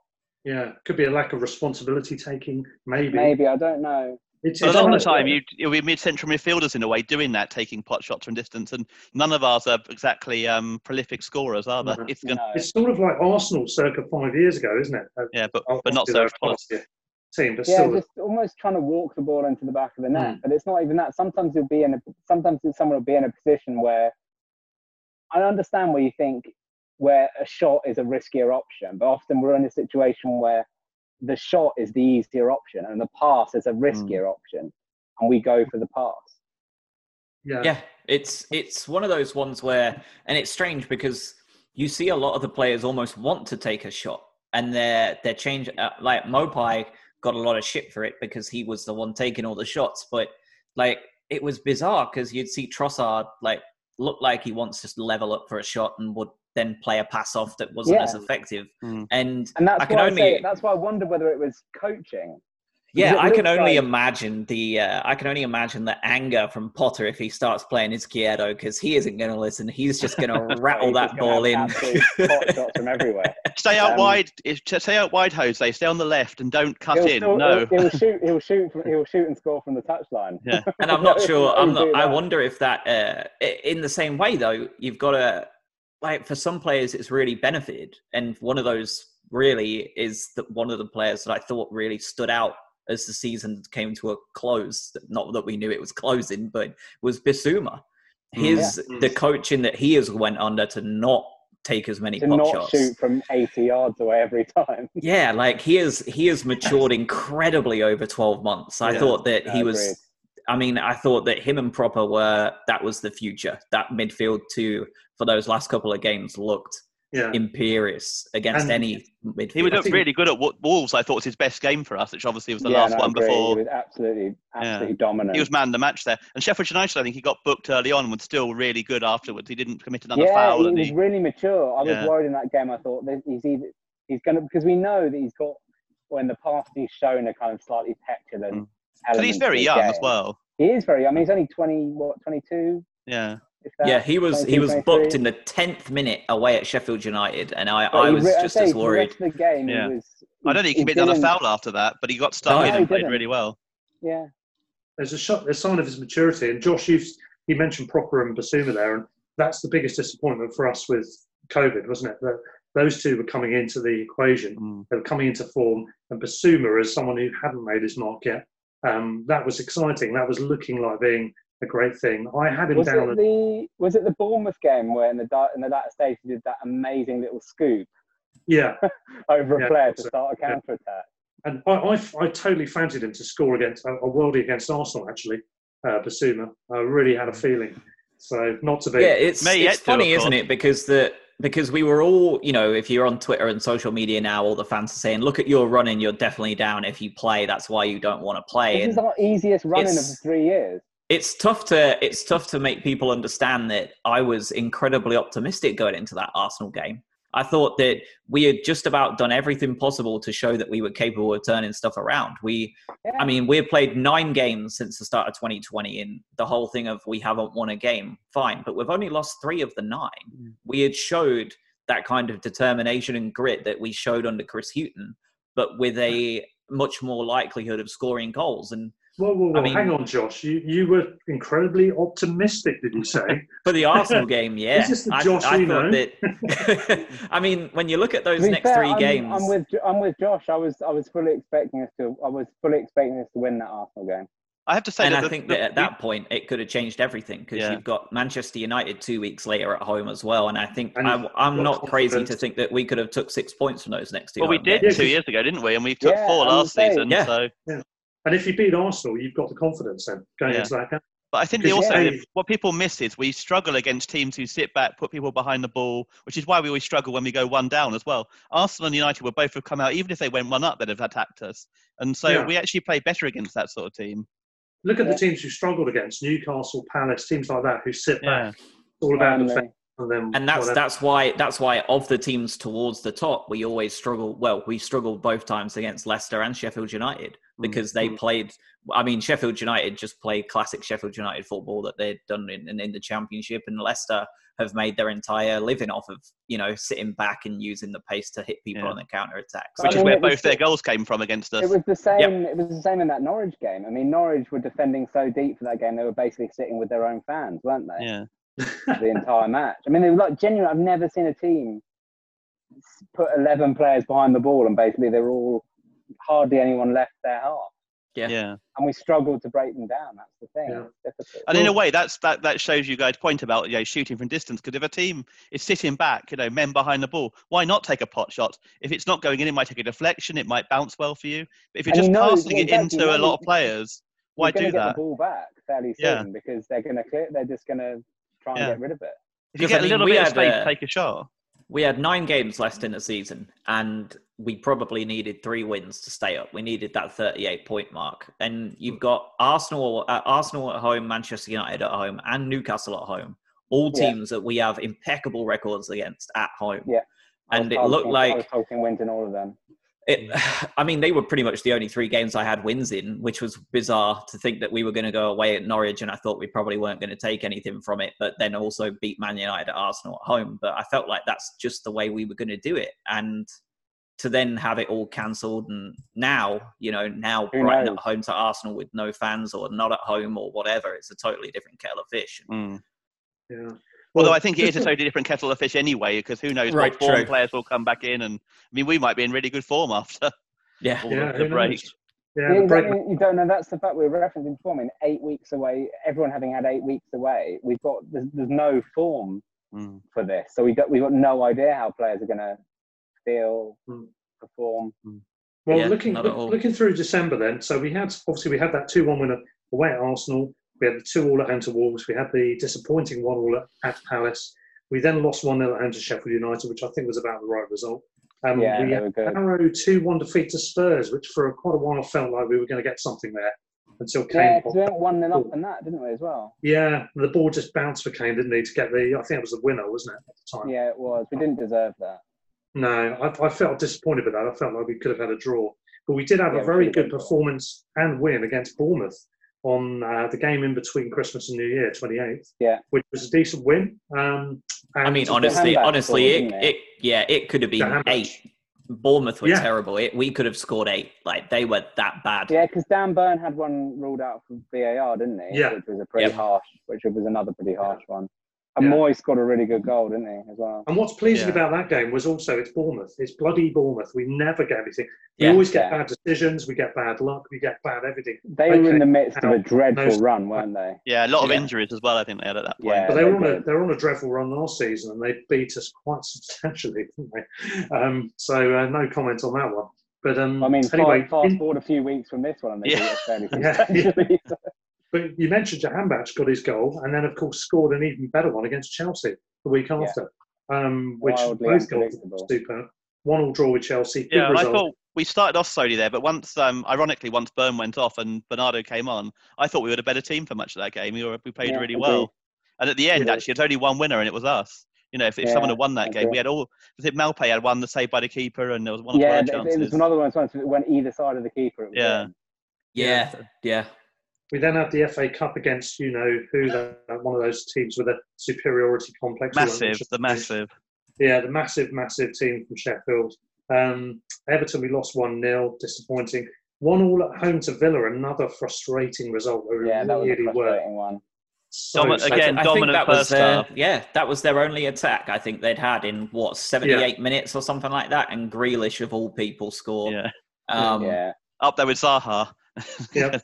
Yeah, could be a lack of responsibility taking, maybe. Maybe, I don't know. It's, but a lot of the time, you, you'll be mid-central midfielders in a way doing that, taking pot shots from distance, and none of ours are exactly um, prolific scorers, are they? No, it's, no. Gonna... it's sort of like Arsenal circa five years ago, isn't it? Yeah, but, but not so close. Team, but yeah, still... just almost trying to walk the ball into the back of the net, mm. but it's not even that. Sometimes you'll be in a, sometimes someone will be in a position where I understand where you think where a shot is a riskier option, but often we're in a situation where the shot is the easier option and the pass is a riskier mm. option, and we go for the pass. Yeah, yeah, it's it's one of those ones where, and it's strange because you see a lot of the players almost want to take a shot, and they're they're changing. Uh, like Maupay got a lot of shit for it because he was the one taking all the shots, but like it was bizarre because you'd see Trossard like look like he wants to level up for a shot and would then play a pass off that wasn't yeah. as effective. Mm. And, and that's I can why only I say, that's why I wonder whether it was coaching. Yeah, I can only like... imagine the uh, I can only imagine the anger from Potter if he starts playing Izquierdo, because he isn't going to listen. He's just going to rattle that ball in. Hot shots from everywhere. Stay out um, wide. Stay out wide, Jose. Stay on the left and don't cut in. Still, no, he'll, he'll shoot. He'll shoot. From, he'll shoot and score from the touchline. Yeah. And I'm not sure. I'm not. I wonder if that. Uh, in the same way, though, you've got to like for some players, it's really benefited, and one of those really is that one of the players that I thought really stood out as the season came to a close, not that we knew it was closing, but was Bissouma. His yeah. the coaching that he has went under to not take as many to pop not shots, shoot from eighty yards away every time. Yeah, like he is he has matured incredibly over twelve months. I yeah, thought that he I was. Agreed. I mean, I thought that him and Propper were that was the future. That midfield two for those last couple of games looked. Yeah. Imperious against and any midfield. He looked really good at Wolves. I thought was his best game for us, which obviously was the yeah, last no, one before. He was absolutely, absolutely yeah. dominant. He was man of the match there. And Sheffield United, I think he got booked early on, was still really good afterwards. He didn't commit another yeah, foul. Yeah, he was he... really mature. I yeah. was worried in that game. I thought that he's either, he's going to because we know that he's got well, in the past he's shown a kind of slightly petulant. Mm. So he's very young game. as well. He is very. I mean, he's only twenty. What twenty-two? Yeah. Yeah, he was he was booked in the tenth minute away at Sheffield United, and I, I was just as worried. The game, yeah. he was, he, I don't think he committed another foul after that, but he got stuck in and played really well. Yeah, there's a shot, there's sign of his maturity. And Josh, you you mentioned Propper and Bissouma there, and that's the biggest disappointment for us with COVID, wasn't it? That those two were coming into the equation, mm. they were coming into form, and Bissouma as someone who hadn't made his mark yet. Um, that was exciting. That was looking like being. A great thing. I had him was down. It the, was it the Bournemouth game where in the in the latter stage he did that amazing little scoop? Yeah, over yeah, a player to start a counter attack. And I, I, I totally fancied him to score against a, a worldie against Arsenal. Actually, uh, Bissouma, I really had a feeling. So not to be. Yeah, it's May it's funny, isn't it? Because the. Because we were all, you know, if you're on Twitter and social media now, all the fans are saying, look at your running, you're definitely down if you play. That's why you don't want to play. This and is our easiest running of the three years. It's tough to it's tough to make people understand that I was incredibly optimistic going into that Arsenal game. I thought that we had just about done everything possible to show that we were capable of turning stuff around. We, yeah. I mean, we have played nine games since the start of twenty twenty, and the whole thing of we haven't won a game, fine. But we've only lost three of the nine. Mm. We had showed that kind of determination and grit that we showed under Chris Hughton, but with a much more likelihood of scoring goals. And Whoa, whoa, whoa. I mean, hang on, Josh. You you were incredibly optimistic, did you say? For the Arsenal game, yeah. Is this the Josh I, I we know? That, I mean, when you look at those next fair, three I'm, games... I'm with, I'm with Josh. I was I was fully expecting us to I was fully expecting us to win that Arsenal game. I have to say... And that I the, think the, that at that point, it could have changed everything because yeah. you've got Manchester United two weeks later at home as well. And I think and I, I'm not confident. crazy to think that we could have took six points from those next two. Well, we did games. two years ago, didn't we? And we took yeah, four last season. Yeah. So... Yeah. And if you beat Arsenal, you've got the confidence then going yeah. into that game. But I think they also yeah. what people miss is we struggle against teams who sit back, put people behind the ball, which is why we always struggle when we go one down as well. Arsenal and United would both have come out, even if they went one up, they'd have attacked us. And so yeah. we actually play better against that sort of team. Look at yeah. the teams who struggled against Newcastle, Palace, teams like that who sit back. Yeah. It's all about defense. And, then and that's whatever. that's why that's why of the teams towards the top, we always struggle. Well, we struggled both times against Leicester and Sheffield United because mm-hmm. they played. I mean, Sheffield United just played classic Sheffield United football that they'd done in, in, in the Championship, and Leicester have made their entire living off of you know sitting back and using the pace to hit people yeah. on the counter attacks, which I mean, is where both the, their goals came from against us. It was the same. Yep. It was the same in that Norwich game. I mean, Norwich were defending so deep for that game they were basically sitting with their own fans, weren't they? Yeah. The entire match. I mean, they were like genuine. I've never seen a team put eleven players behind the ball, and basically they're all hardly anyone left their half. Yeah. yeah. And we struggled to break them down. That's the thing. Yeah. It's difficult. And in a way, that's that, that shows you guys' point about you know, shooting from distance. Because if a team is sitting back, you know, men behind the ball, why not take a pot shot? If it's not going in, it might take a deflection. It might bounce well for you. But if you're and just you know, casting yeah, it exactly, into you know, a lot of players, why do that? You're going to get the ball back fairly soon yeah. because they're going to clear. They're just going to try and yeah. get rid of it. If you because, get I mean, a little bit of space, a, take a shot. We had nine games left in the season, and we probably needed three wins to stay up. We needed that thirty-eight point mark. And you've got Arsenal uh, Arsenal at home, Manchester United at home, and Newcastle at home. All teams yeah. that we have impeccable records against at home. Yeah. And it looked like... I was hoping wins in all of them. It, I mean, they were pretty much the only three games I had wins in, which was bizarre to think that we were going to go away at Norwich, and I thought we probably weren't going to take anything from it, but then also beat Man United at Arsenal at home. But I felt like that's just the way we were going to do it. And to then have it all cancelled, and now, you know, now Brighton at home to Arsenal with no fans or not at home or whatever, it's a totally different kettle of fish. Mm. Yeah. Although I think it is a totally different kettle of fish anyway, because who knows right, what form true. players will come back in. And I mean, we might be in really good form after yeah. all yeah, the, the break. Yeah, the you, break. You don't know, that's the fact we were referencing before. I mean, eight weeks away, everyone having had eight weeks away, we've got, there's, there's no form mm. for this. So we've got, we've got no idea how players are going to feel, mm. perform. Mm. Well, yeah, looking look, looking through December then, so we had, obviously we had that two one winner away at Arsenal. We had the two all at home to Wolves. We had the disappointing one all at Palace. We then lost one nil at home to Sheffield United, which I think was about the right result. Um, yeah, we had a narrow two one defeat to Spurs, which for quite a while felt like we were going to get something there until Kane. Yeah, because we went one nil up in that, didn't we, as well? Yeah, the ball just bounced for Kane, didn't he, to get the... I think it was the winner, wasn't it, at the time? Yeah, it was. We didn't deserve that. No, I, I felt disappointed with that. I felt like we could have had a draw. But we did have yeah, a very good performance and win against Bournemouth on uh, the game in between Christmas and New Year, twenty-eighth, yeah, which was a decent win. Um, I mean, honestly, honestly, it, it, yeah, it could have been eight. Bournemouth were yeah. terrible. It, we could have scored eight. Like, they were that bad. Yeah, because Dan Byrne had one ruled out from V A R, didn't he? Yeah. Which was a pretty yeah. harsh, which was another pretty harsh yeah. one. And yeah. Moyes scored a really good goal, didn't he, as well? And what's pleasing yeah. about that game was also it's Bournemouth. It's bloody Bournemouth. We never get anything. We yeah. always get yeah. bad decisions. We get bad luck. We get bad everything. They, they were in the midst of a dreadful most... run, weren't they? Yeah, a lot of yeah. injuries as well, I think, they had at that point. Yeah, but they, they were on a, they were on a dreadful run last season, and they beat us quite substantially, didn't they? Um, so uh, no comment on that one. But um, I mean, anyway, fast, fast forward a few weeks from this one, and they yeah. beat us fairly substantially. Yeah. But you mentioned Jahanbakhsh got his goal, and then, of course, scored an even better one against Chelsea the week after, yeah. um, which both goals were super. One all draw with Chelsea. Yeah, I thought we started off slowly there, but once, um, ironically, once Byrne went off and Bernardo came on, I thought we were a better team for much of that game. We, were, we played yeah, really well. And at the end, yeah. actually, it's only one winner, and it was us. You know, if, if yeah, someone had won that game, we had all. Was it Maupay had one, the save by the keeper, and there was one or yeah, two chances. Yeah, it was another one that went either side of the keeper. It was yeah. yeah, yeah, yeah. We then had the F A Cup against, you know, who the, one of those teams with a superiority complex. Massive, the massive. Yeah, the massive, massive team from Sheffield. Um, Everton, we lost one nil, disappointing. One all at home to Villa, another frustrating result. Yeah, that really was a frustrating were. one. So Domin- again, I dominant that first was their, half. Yeah, that was their only attack I think they'd had in, what, seventy-eight yeah. minutes or something like that? And Grealish, of all people, scored. Yeah. Um, yeah. Up there with Zaha. Yeah.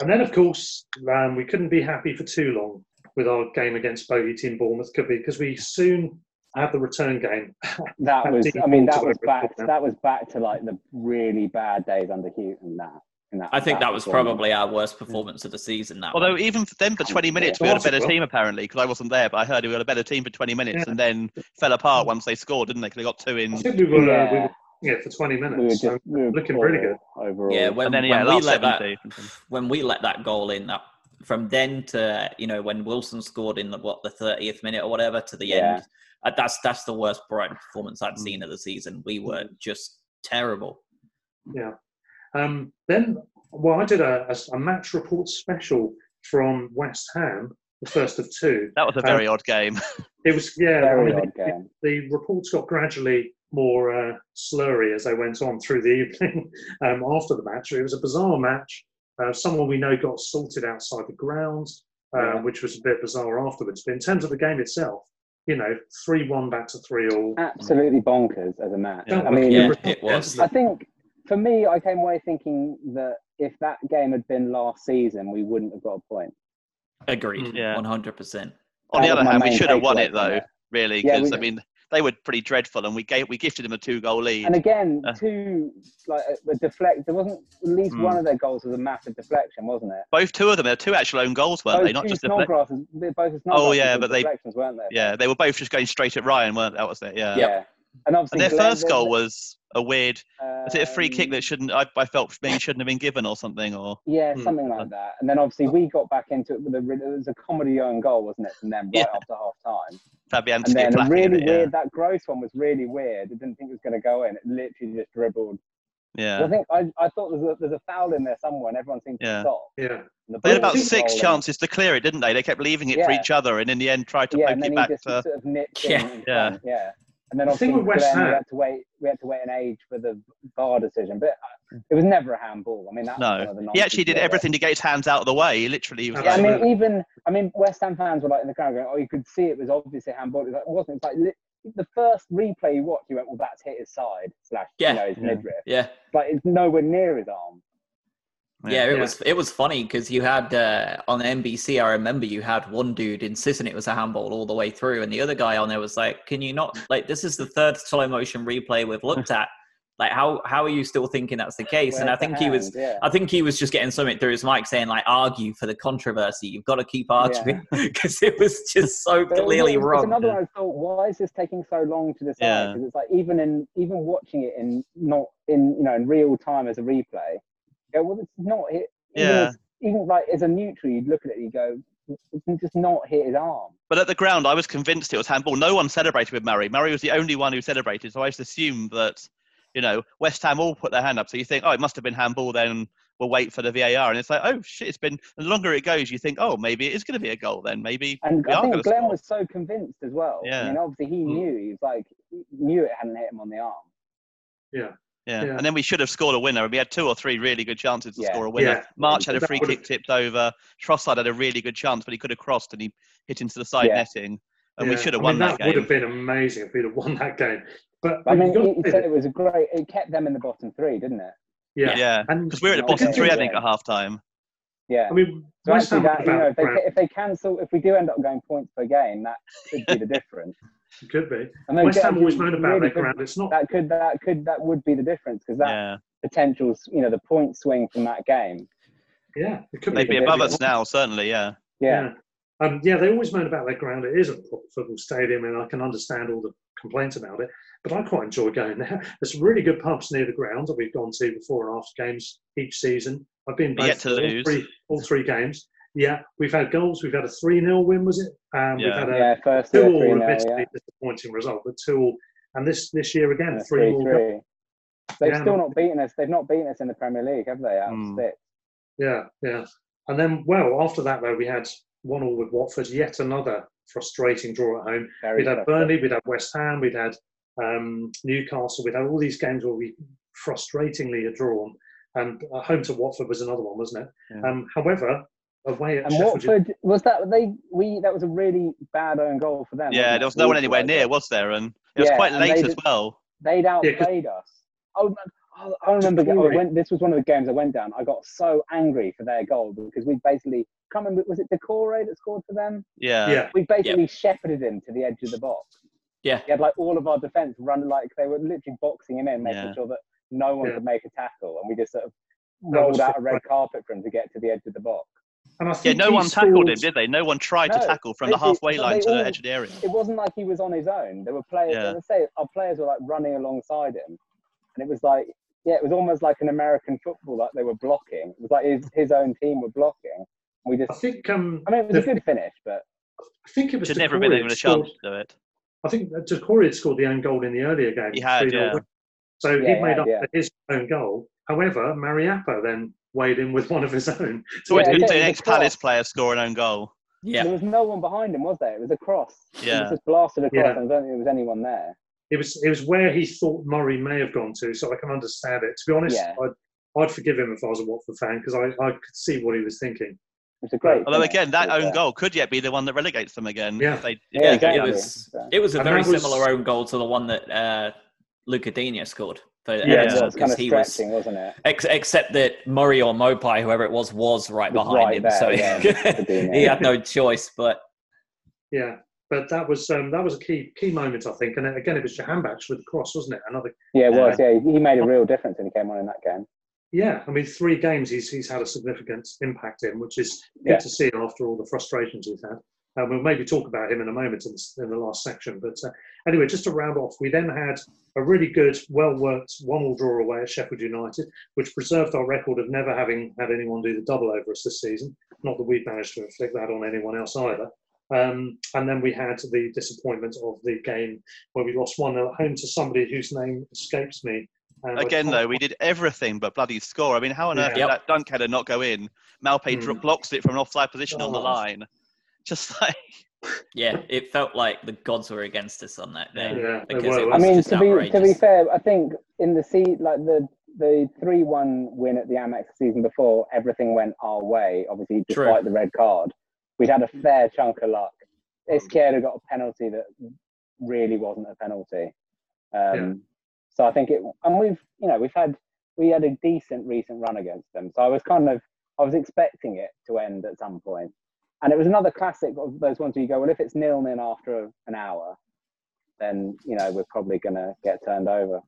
And then, of course, um, we couldn't be happy for too long with our game against Bogey Team Bournemouth, could we? Because we soon had the return game. That was, I mean, that was back. That was back to like the really bad days under Hughton. That, that, I think that, that was probably our worst performance of the season. That Although one. even then, for twenty minutes, we had a better team apparently. Because I wasn't there, but I heard we had a better team for twenty minutes, yeah. and then fell apart once they scored, didn't they? Because they got two in. I think we were. Yeah. Uh, we were Yeah, for twenty minutes. We were just, we were looking pretty good overall. Yeah, when, and then, yeah, when we let that when we let that goal in, that from then to you know when Wilson scored in the what the thirtieth minute or whatever to the yeah. end, uh, that's that's the worst Brighton performance I'd seen of the season. We were just terrible. Yeah. Um, then, well, I did a, a, a match report special from West Ham. The first of two. That was a very um, odd game. It was yeah. Very I mean, odd game. The reports got gradually more uh, slurry as they went on through the evening um, after the match. It was a bizarre match. Uh, someone we know got assaulted outside the grounds, uh, yeah. which was a bit bizarre afterwards. But in terms of the game itself, you know, three one back to three all. Absolutely bonkers as a match. Yeah. I mean, yeah, it was. I think for me, I came away thinking that if that game had been last season, we wouldn't have got a point. Agreed, yeah. one hundred percent. On the other hand, we should have won it, though, really, because, yeah, I mean, they were pretty dreadful, and we gave we gifted them a two-goal lead. And again, uh, two, like, a deflect, there wasn't, at least mm. one of their goals was a massive deflection, wasn't it? Both two of them, there were two actual own goals, weren't both they? Not just deflections. Oh, yeah, but they, deflections, weren't they? Yeah, they were both just going straight at Ryan, weren't they? That was it, yeah. Yeah. And, obviously and their Glenn, first goal was a weird, um, was it a free kick that shouldn't, I, I felt maybe shouldn't have been given or something? Or Yeah, something hmm. like that. And then obviously we got back into it with a, it was a comedy own goal, wasn't it, from them right yeah. after half time? And then a really it, yeah. weird, that Gross one was really weird. I didn't think it was going to go in. It literally just dribbled. Yeah. So I think I, I thought there's a, there's a foul in there somewhere and everyone seemed yeah. to stop. Yeah. The they had about six chances to clear it, didn't they? They kept leaving it yeah. for each other and in the end tried to yeah, poke and it back. Just to... sort of nipped yeah. In yeah. yeah. And then obviously with West Ham, we had to wait. We had to wait an age for the V A R decision, but it was never a handball. I mean, that's no. One of the he actually did everything to get his hands out of the way. He literally was. Yeah, like, I mean, even I mean, West Ham fans were like in the crowd going, "Oh, you could see it was obviously a handball." It was like, wasn't it? It's like the first replay you watched, you went, "Well, that's hit his side slash yeah. you know his midriff." Yeah, but it's nowhere near his arm. Yeah, it yeah. was it was funny because you had uh, on N B C. I remember you had one dude insisting it was a handball all the way through, and the other guy on there was like, "Can you not? Like, this is the third slow motion replay we've looked at. Like, how how are you still thinking that's the case?" Where's and I think hand? he was, yeah. I think he was just getting something through his mic saying like, "Argue for the controversy. You've got to keep arguing because yeah. it was just so clearly was, wrong." Another one I thought, why is this taking so long to decide? Because yeah. it's like even in even watching it in not in you know in real time as a replay. Yeah, well, it's not hit. Yeah. Even, even like as a neutral, you'd look at it and you go, it's just not hit his arm. But at the ground, I was convinced it was handball. No one celebrated with Murray. Murray was the only one who celebrated. So I just assumed that, you know, West Ham all put their hand up. So you think, oh, it must have been handball then. We'll wait for the V A R. And it's like, oh, shit, it's been, the longer it goes, you think, oh, maybe it is going to be a goal then. Maybe. And I think Glenn score. was so convinced as well. Yeah. I mean, obviously he mm. knew. He was like, he knew it hadn't hit him on the arm. Yeah. Yeah. yeah, and then we should have scored a winner. We had two or three really good chances to yeah. score a winner. Yeah. March had a free kick tipped over. Trossard had a really good chance, but he could have crossed and he hit into the side yeah. netting. And yeah. we should have I won mean, that, that game. That would have been amazing if we'd have won that game. But I mean, he, he said it was a great... It kept them in the bottom three, didn't it? Yeah, yeah. Because we were at the bottom three, I think, at half-time. Yeah. I mean, so actually that, you know, if they, if they cancel... If we do end up going points per game, that could be the difference. It could be. And West Ham always moan about really that ground. It's not that could that could that would be the difference because that yeah. potential, you know, the point swing from that game. Yeah, it could they'd be, be above us now, certainly. Yeah. Yeah. Yeah. Um, yeah, they always moan about their ground. It is a football stadium, and I can understand all the complaints about it. But I quite enjoy going there. There's some really good pubs near the ground that we've gone to before and after games each season. I've been both yet to all lose three, all three games. Yeah, we've had goals. We've had a three nil win, was it? Um, yeah. We've had a yeah, two all, admittedly yeah. disappointing result, but two all. And this, this year again, yeah, three all. Three. They've yeah. still not beaten us. They've not beaten us in the Premier League, have they? Out of mm. six. Yeah, yeah. And then, well, after that, though, we had one all with Watford, yet another frustrating draw at home. Very we'd had Burnley, we'd had West Ham, we'd had um, Newcastle, we'd had all these games where we frustratingly had drawn. And uh, home to Watford was another one, wasn't it? Yeah. Um, however... Away at and Sheffield. Watford was that they we that was a really bad own goal for them. Yeah, there was no one anywhere near, was there? And it was yeah, quite late as did, well. They'd outplayed yeah, us. Oh, I remember. I went, this was one of the games I went down. I got so angry for their goal because we basically can't remember. Was it Decore that scored for them? Yeah, yeah. We basically yep. shepherded him to the edge of the box. Yeah, he had like all of our defence run like they were literally boxing him in, making yeah. sure that no one yeah. could make a tackle, and we just sort of rolled out a red carpet for him to get to the edge of the box. And I think yeah, no one tackled scored... him, did they? No one tried no, to tackle from the halfway line to all, the edge of the area. It wasn't like he was on his own. There were players, yeah. as I say, our players were like running alongside him. And it was like, yeah, it was almost like an American football, like they were blocking. It was like his, his own team were blocking. We just, I think, um, I mean, it was the, a good finish, but. I think it was. Should never have been given a chance to do it. I think Decore had scored the own goal in the earlier game. He had, yeah. So yeah, he yeah, made up yeah. for his own goal. However, Mariappa then weighed in with one of his own. So it's yeah, good to an ex-Palace player score an own goal. Yeah. There was no one behind him, was there? It was a cross. Yeah. It was just blasted across yeah. and I don't think there was anyone there. It was it was where he thought Murray may have gone to, so I can understand it. To be honest, yeah. I'd, I'd forgive him if I was a Watford fan because I, I could see what he was thinking. It's a great. Although, again, that own yeah. goal could yet be the one that relegates them again. Yeah. If they, yeah, yeah exactly. It was, it was a and very was, similar own goal to the one that uh, Luca Digne scored. For yeah, Everton, it was kind of stretching, was, wasn't it? Ex- except that Murray or Maupay, whoever it was, was right was behind right him, there, so yeah, he had no choice. But yeah, but that was um, that was a key key moment, I think. And again, it was Jahanbakhsh with the cross, wasn't it? Another yeah, it was. Uh, yeah, he made a real difference when he came on in that game. Yeah, I mean, three games he's he's had a significant impact in, which is good yeah. to see after all the frustrations he's had. Uh, we'll maybe talk about him in a moment in the, in the last section. But uh, anyway, just to round off, we then had a really good, well-worked one-all draw away at Sheffield United, which preserved our record of never having had anyone do the double over us this season. Not that we've managed to inflict that on anyone else either. Um, and then we had the disappointment of the game where we lost one at home to somebody whose name escapes me. And Again, though, we did everything but bloody score. I mean, how on yeah. earth did that dunk header not go in? Maupay mm. blocks it from an offside position oh, on the line. Just like... yeah, it felt like the gods were against us on that day. Yeah, because it was I mean, to be, to be fair, I think in the sea, like the the three one win at the Amex season before, everything went our way, obviously, despite True. the red card. We'd had a fair chunk of luck. Izquierdo got a penalty that really wasn't a penalty. Um, yeah. So I think it, and we've, you know, we've had, we had a decent recent run against them. So I was kind of, I was expecting it to end at some point. And it was another classic of those ones where you go, well, if it's nil-nil after an hour, then, you know, we're probably going to get turned over.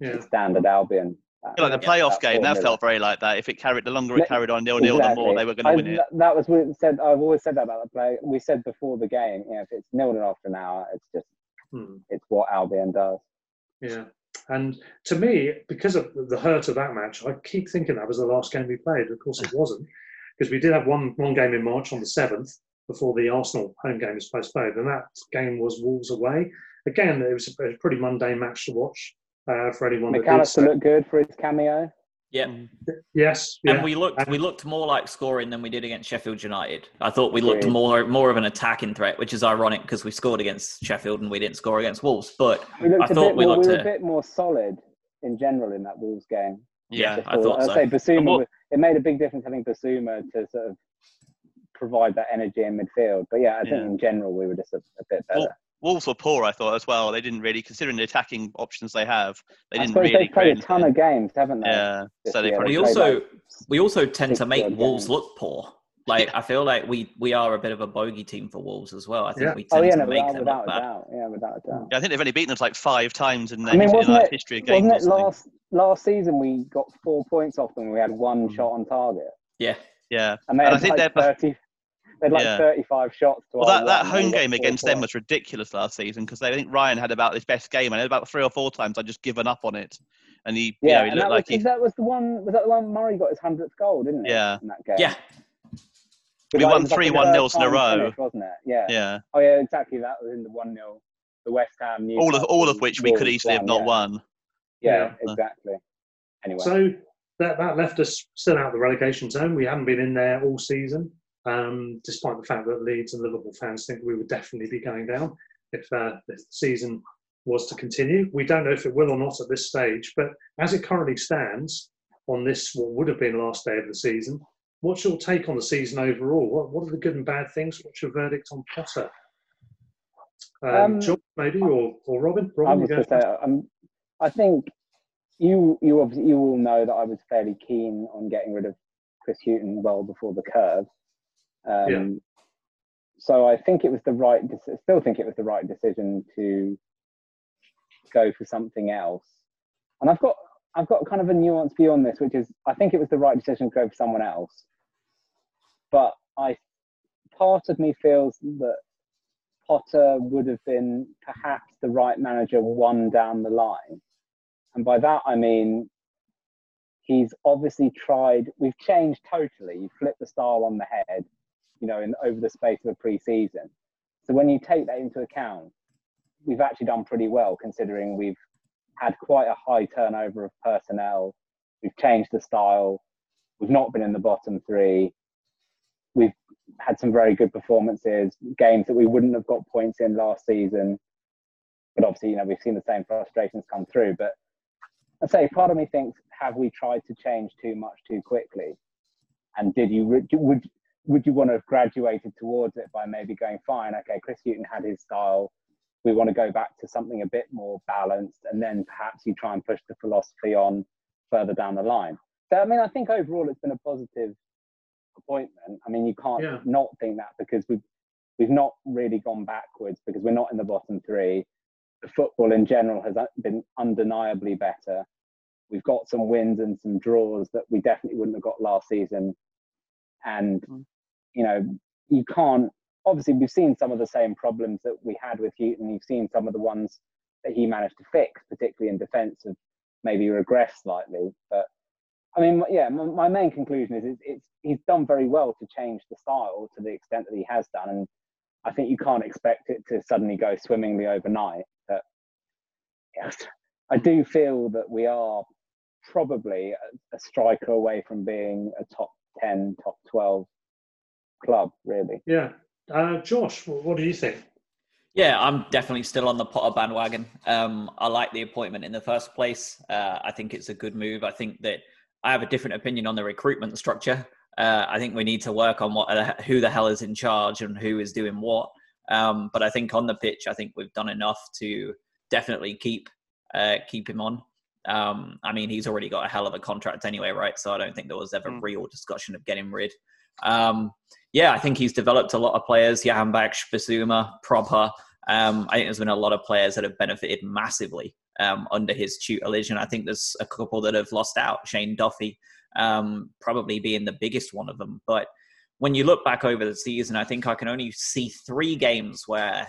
Yeah. Standard Albion. That, yeah, like the playoff that game, that felt very like that. If it carried, the longer it carried on nil-nil, exactly. the more they were going to win it. That was, we said, I've always said that about the play. We said before the game, you know, if it's nil-nil after an hour, it's just, hmm. it's what Albion does. Yeah. And to me, because of the hurt of that match, I keep thinking that was the last game we played. Of course, it wasn't. Because we did have one, one game in March on the seventh before the Arsenal home game was postponed. And that game was Wolves away. Again, it was a pretty mundane match to watch uh, for anyone. McAllister looked good for his cameo. Yeah. Yes. Yeah. And we looked we looked more like scoring than we did against Sheffield United. I thought we looked more more of an attacking threat, which is ironic because we scored against Sheffield and we didn't score against Wolves. But we I thought we more, looked we were a bit more solid in general in that Wolves game. Yeah, before. I thought so. I'd say Bissouma, what, it made a big difference having Bissouma to sort of provide that energy in midfield. But yeah, I think yeah. in general we were just a, a bit better. Well, Wolves were poor, I thought, as well. They didn't really, considering the attacking options they have, they didn't really... they've played a ton of games, haven't they? Yeah. So they probably also, we also tend to make Wolves look poor. Like, I feel like we, we are a bit of a bogey team for Wolves as well. I think we tend to make them look bad. Yeah, without a doubt. I think they've only beaten us like five times in their history of games. Wasn't it last, last season we got four points off them and we had one shot on target? Yeah. Yeah. And I think they're... They'd like yeah. thirty-five shots. To well, that, that home game against them was ridiculous last season because I think Ryan had about his best game. I know about three or four times I'd just given up on it. And he, yeah, you know, he looked was, like he... That was, the one, was that the one Murray got his hundredth goal, didn't he? Yeah. In that game? Yeah. We won three one-nils in a row. Finish, wasn't it? Yeah. yeah. Oh, yeah, exactly. That was in the one-nil. The West Ham... Newcastle, all of all of which we could easily have not yeah. won. Yeah, yeah, exactly. Anyway. So that, that left us still out of the relegation zone. We haven't been in there all season. Um, despite the fact that Leeds and Liverpool fans think we would definitely be going down if, uh, if the season was to continue. We don't know if it will or not at this stage, but as it currently stands on this, what would have been the last day of the season, what's your take on the season overall? What, what are the good and bad things? What's your verdict on Potter? Um, um, Josh, maybe, or, or Robin? Robin I, was say, um, I think you, you, obviously, you all know that I was fairly keen on getting rid of Chris Hughton well before the curve. Um, yeah. So I think it was the right. De- still think it was the right decision to go for something else. And I've got, I've got kind of a nuanced view on this, which is I think it was the right decision to go for someone else. But I, part of me feels that Potter would have been perhaps the right manager one down the line, and by that I mean he's obviously tried. We've changed totally. You flip the style on the head. You know, in over the space of a pre-season. So when you take that into account, we've actually done pretty well considering we've had quite a high turnover of personnel. We've changed the style. We've not been in the bottom three. We've had some very good performances, games that we wouldn't have got points in last season. But obviously, you know, we've seen the same frustrations come through. But I say part of me thinks, have we tried to change too much too quickly? And did you... Re- would Would you want to have graduated towards it by maybe going, fine, okay, Chris Hughton had his style, we want to go back to something a bit more balanced, and then perhaps you try and push the philosophy on further down the line. So, I mean, I think overall it's been a positive appointment. I mean, you can't yeah. not think that, because we've, we've not really gone backwards, because we're not in the bottom three. The football in general has been undeniably better. We've got some wins and some draws that we definitely wouldn't have got last season. And, mm. you know, you can't, obviously we've seen some of the same problems that we had with Hughton. You've seen some of the ones that he managed to fix, particularly in defence, have maybe regressed slightly. But I mean, yeah, my, my main conclusion is it's, it's he's done very well to change the style to the extent that he has done. And I think you can't expect it to suddenly go swimmingly overnight. But yes, I do feel that we are probably a, a striker away from being a top ten, top twelve club, really. Yeah. Uh, Josh, what do you think? Yeah, I'm definitely still on the Potter bandwagon. Um, I like the appointment in the first place. Uh, I think it's a good move. I think that I have a different opinion on the recruitment structure. Uh, I think we need to work on what uh, who the hell is in charge and who is doing what. Um, but I think on the pitch, I think we've done enough to definitely keep uh, keep him on. Um, I mean, he's already got a hell of a contract anyway, right? So I don't think there was ever mm. real discussion of getting rid. Um, yeah, I think he's developed a lot of players. Johan Baksh, Bissouma, Propper. Um, I think there's been a lot of players that have benefited massively um, under his tutelage. And I think there's a couple that have lost out. Shane Duffy um, probably being the biggest one of them. But when you look back over the season, I think I can only see three games where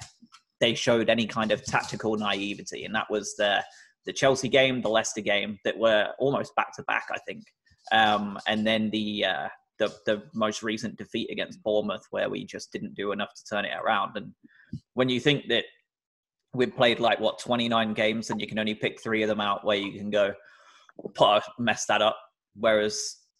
they showed any kind of tactical naivety. And that was the, the Chelsea game, the Leicester game, that were almost back-to-back, I think. Um, and then the... Uh, The, the most recent defeat against Bournemouth, where we just didn't do enough to turn it around. And when you think that we've played like, what, twenty-nine games, and you can only pick three of them out where you can go, Potter messed that up. Whereas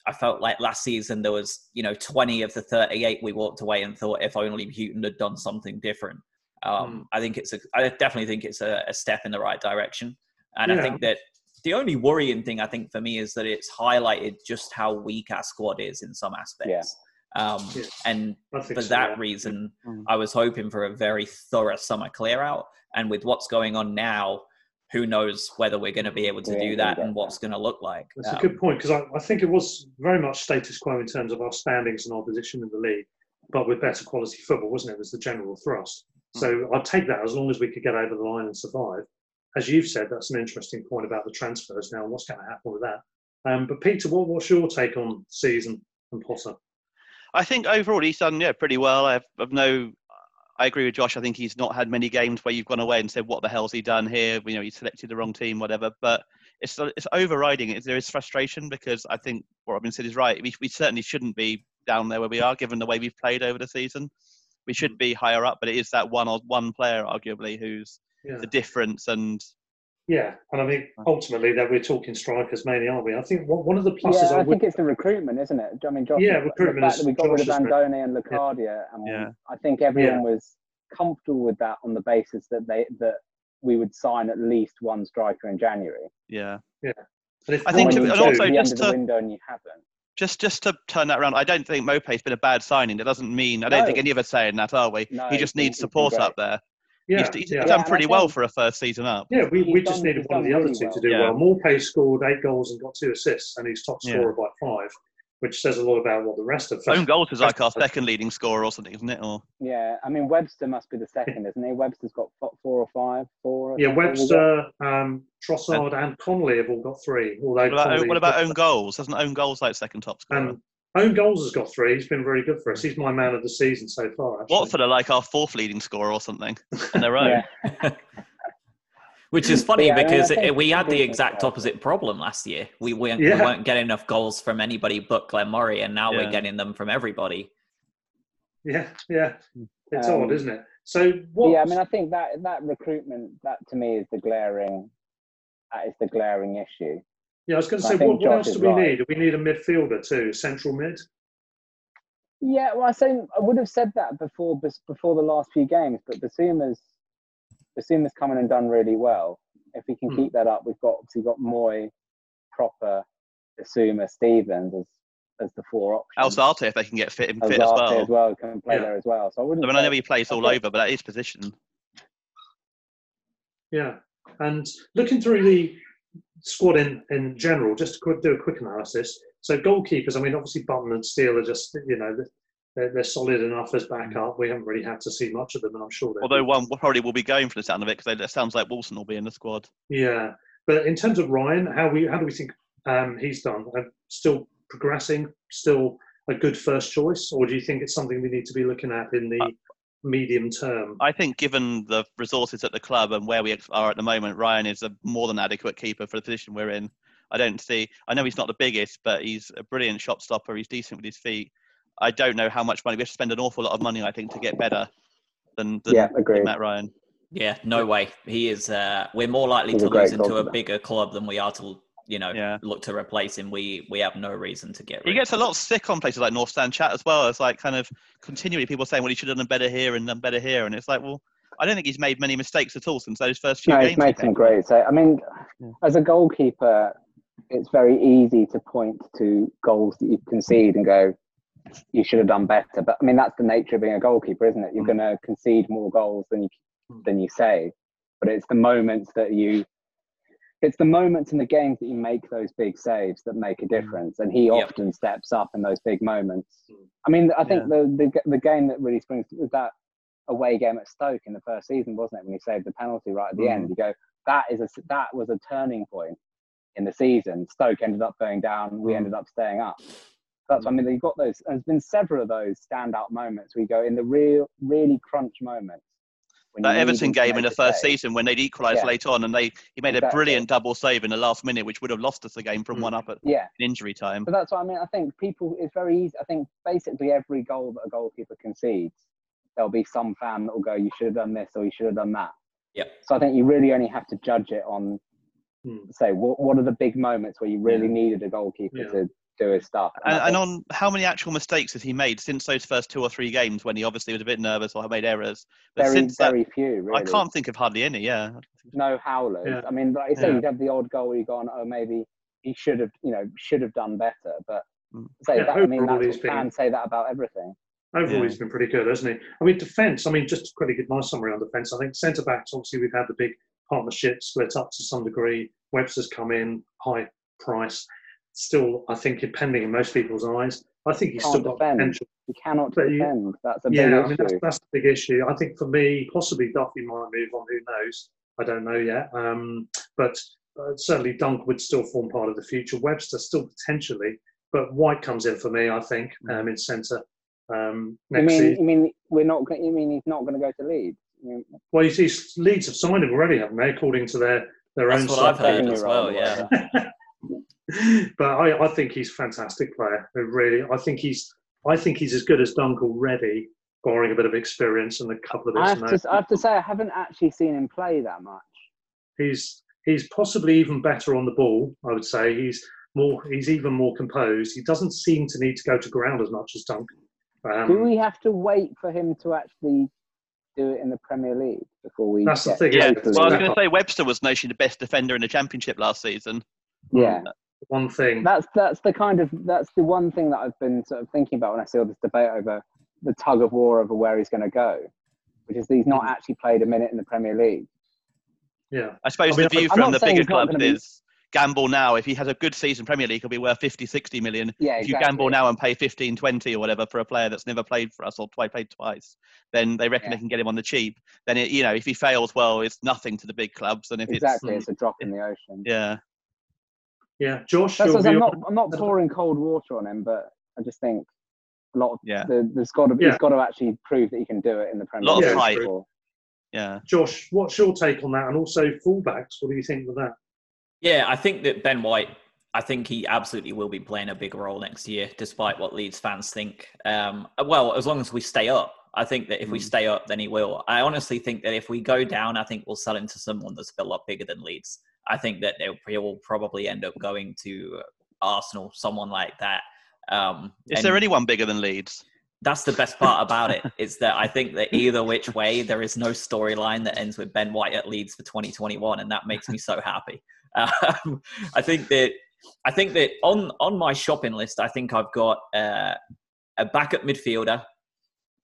I felt like last season there was, you know, twenty of the thirty-eight we walked away and thought, if only Hughton had done something different. Um, mm. I think it's a, I definitely think it's a, a step in the right direction. And yeah. I think that the only worrying thing, I think, for me is that it's highlighted just how weak our squad is in some aspects. Yeah. Um, yeah. And That's for that reason, mm-hmm. I was hoping for a very thorough summer clear-out. And with what's going on now, who knows whether we're going to be able to yeah, do that and what's going to look like. That's um, a good point, because I, I think it was very much status quo in terms of our standings and our position in the league, but with better quality football, wasn't it? It was the general thrust. Mm-hmm. So I'd take that as long as we could get over the line and survive. As you've said, that's an interesting point about the transfers now and what's going to happen with that. Um, but Peter, what, what's your take on the season and Potter? I think overall he's done yeah pretty well. I've, I've no, I agree with Josh. I think he's not had many games where you've gone away and said, "What the hell's he done here?" You know, he selected the wrong team, whatever. But it's it's overriding. There is frustration because I think what Robin said is right. We we certainly shouldn't be down there where we are, given the way we've played over the season. We should be higher up, but it is that one or one player arguably who's Yeah. the difference. And yeah, and I mean, ultimately, that we're talking strikers mainly, aren't we? I think one of the pluses. Yeah, I, I would... think it's the recruitment, isn't it? I mean, Josh, yeah, the, recruitment. The fact is that we got Josh rid of Andone and Lacardia, yeah. and yeah. I think everyone yeah. was comfortable with that on the basis that they that we would sign at least one striker in January. Yeah, yeah. And if I think, to, and also the just end to, of the window, and you haven't. Just just to turn that around, I don't think Maupay's been a bad signing. That doesn't mean I don't no. think any of us saying that, are we? No, he just needs support up there. Yeah, he's, he's yeah. done pretty well for a first season up. Yeah, we, we just needed one of the other two to do yeah. well. Maupay scored eight goals and got two assists, and he's top scorer yeah. by five, which says a lot about what the rest of... Own goals is like our second leading scorer or something, isn't it? Or Yeah, I mean, Webster must be the second, isn't he? Webster's got four or five, four... Yeah, Webster, um, Trossard and, and Connolly have all got three. Although what about, what about own goals? Hasn't own goals like second top scorer? Um, Own goals has got three. He's been very good for us. He's my man of the season so far. Actually. Watford are like our fourth leading scorer or something on their own. Which is funny yeah, because it, we had the exact opposite problem last year. We weren't, yeah. we weren't getting enough goals from anybody but Glenn Murray, and now yeah. we're getting them from everybody. Yeah, yeah. It's um, odd, isn't it? So what... Yeah, I mean, I think that that recruitment, that to me is the glaring, that is the glaring issue. Yeah, I was going to say, what, what else do we right. need? Do we need a midfielder too, central mid? Yeah, well, I say I would have said that before before the last few games, but Bissouma's Bissouma's come in and done really well. If we can mm. keep that up, we've got obviously got Moy, Propper, Bissouma, Stevens as as the four options. Alzate, if they can get fit and fit as well, as well can play yeah. there as well. So I wouldn't. I mean, I know he plays all over, but that is position. Yeah. And looking through the squad in, in general, just to quick, do a quick analysis. So goalkeepers, I mean, obviously Button and Steele are just, you know, they're, they're solid enough as backup. We haven't really had to see much of them, and I'm sure they're... Although one probably will be going for the sound of it, because it sounds like Wilson will be in the squad. Yeah. But in terms of Ryan, how we how do we think um, he's done? Uh, still progressing? Still a good first choice? Or do you think it's something we need to be looking at in the... Uh, medium term? I think given the resources at the club and where we are at the moment, Ryan is a more than adequate keeper for the position we're in. I don't see, I know he's not the biggest, but he's a brilliant shot stopper. He's decent with his feet. I don't know how much money, we have to spend an awful lot of money, I think, to get better than, than, yeah, than Matt Ryan. Yeah, no way. He is, uh, we're more likely he's to lose into a bigger club than we are to, you know, yeah. look to replace him. We we have no reason to get rid. He gets a lot sick on places like North Stand Chat as well. It's like kind of continually people saying, well, he should have done better here and done better here. And it's like, well, I don't think he's made many mistakes at all since those first few no, games. No, he's made some great. So, I mean, yeah. as a goalkeeper, it's very easy to point to goals that you concede and go, you should have done better. But, I mean, that's the nature of being a goalkeeper, isn't it? You're mm. going to concede more goals than you, than you save. But it's the moments that you... It's the moments in the games that you make those big saves that make a difference. And he yep. often steps up in those big moments. I mean, I think yeah. the, the the game that really springs was that away game at Stoke in the first season, wasn't it? When he saved the penalty right at the mm. end. You go, that is a, that was a turning point in the season. Stoke ended up going down. We mm. ended up staying up. That's mm. I mean, you've got those. And there's been several of those standout moments where you go in the real, really crunch moments. That Everton game in the first save. season when they'd equalised yeah. late on, and they he made exactly. a brilliant double save in the last minute, which would have lost us the game from mm. one up at yeah. injury time. But that's what I mean. I think people, it's very easy. I think basically every goal that a goalkeeper concedes, there'll be some fan that will go, you should have done this or you should have done that. Yeah. So I think you really only have to judge it on, mm. say, what, what are the big moments where you really yeah. needed a goalkeeper yeah. to do his stuff. And, and, and on how many actual mistakes has he made since those first two or three games when he obviously was a bit nervous or made errors? But very, since very that, few, really. I can't think of hardly any, yeah. No howlers. Yeah. I mean, like you say, yeah. you'd have the odd goal where you've gone, oh, maybe he should have, you know, should have done better. But say yeah, that, I mean, that's what can say that about everything. Overall, yeah. he's been pretty good, hasn't he? I mean, defence, I mean, just to quickly give my summary on defence, I think centre-backs, obviously, we've had the big partnership split up to some degree. Webster's come in, high price. Still, I think, impending in most people's eyes. I think he's still got potential. He cannot but defend. You, that's a big yeah, issue. I mean, that's, that's a big issue. I think for me, possibly Duffy might move on. Who knows? I don't know yet. Um, but uh, certainly Dunk would still form part of the future. Webster still potentially. But White comes in for me, I think, um, in centre. Um, next you mean, you mean we're not? Gonna, you mean he's not going to go to Leeds? I mean, well, you see, Leeds have signed him already, haven't they? According to their their that's own. That's what I've heard as well. Yeah. But I, I think he's a fantastic player. Really, I think he's I think he's as good as Dunk already, barring a bit of experience and a couple of. I have, to, I have to say, I haven't actually seen him play that much. He's he's possibly even better on the ball. I would say he's more he's even more composed. He doesn't seem to need to go to ground as much as Dunk. Um, Do we have to wait for him to actually do it in the Premier League before we? That's the thing. Yeah. Well, I was going to say Webster was notionally the best defender in the Championship last season. Yeah. One thing that's that's the kind of that's the one thing that I've been sort of thinking about when I see all this debate over the tug of war over where he's going to go, which is that he's not actually played a minute in the Premier League. Yeah, I suppose I mean, the view I'm from the bigger clubs be... is gamble now. If he has a good season, Premier League will be worth fifty, sixty million. Yeah, exactly. If you gamble now and pay fifteen, twenty or whatever for a player that's never played for us or tw- played twice, then they reckon yeah. they can get him on the cheap. Then it, you know, if he fails, well, it's nothing to the big clubs. And if exactly, it's, it's a drop it, in the ocean. Yeah. Yeah, Josh. That's I'm, not, I'm not pouring cold water on him, but I just think a lot of yeah. the, there's got to yeah. he's got to actually prove that he can do it in the Premier League. A lot of hype. Yeah. Josh, what's your take on that? And also fullbacks, what do you think of that? Yeah, I think that Ben White, I think he absolutely will be playing a big role next year, despite what Leeds fans think. Um, well, as long as we stay up. I think that if mm. we stay up, then he will. I honestly think that if we go down, I think we'll sell him to someone that's a lot bigger than Leeds. I think that they will probably end up going to Arsenal, someone like that. Um, Is there anyone bigger than Leeds? That's the best part about it. Is that I think that either which way, there is no storyline that ends with Ben White at Leeds for twenty twenty-one, and that makes me so happy. Um, I think that I think that on on my shopping list, I think I've got uh, a backup midfielder,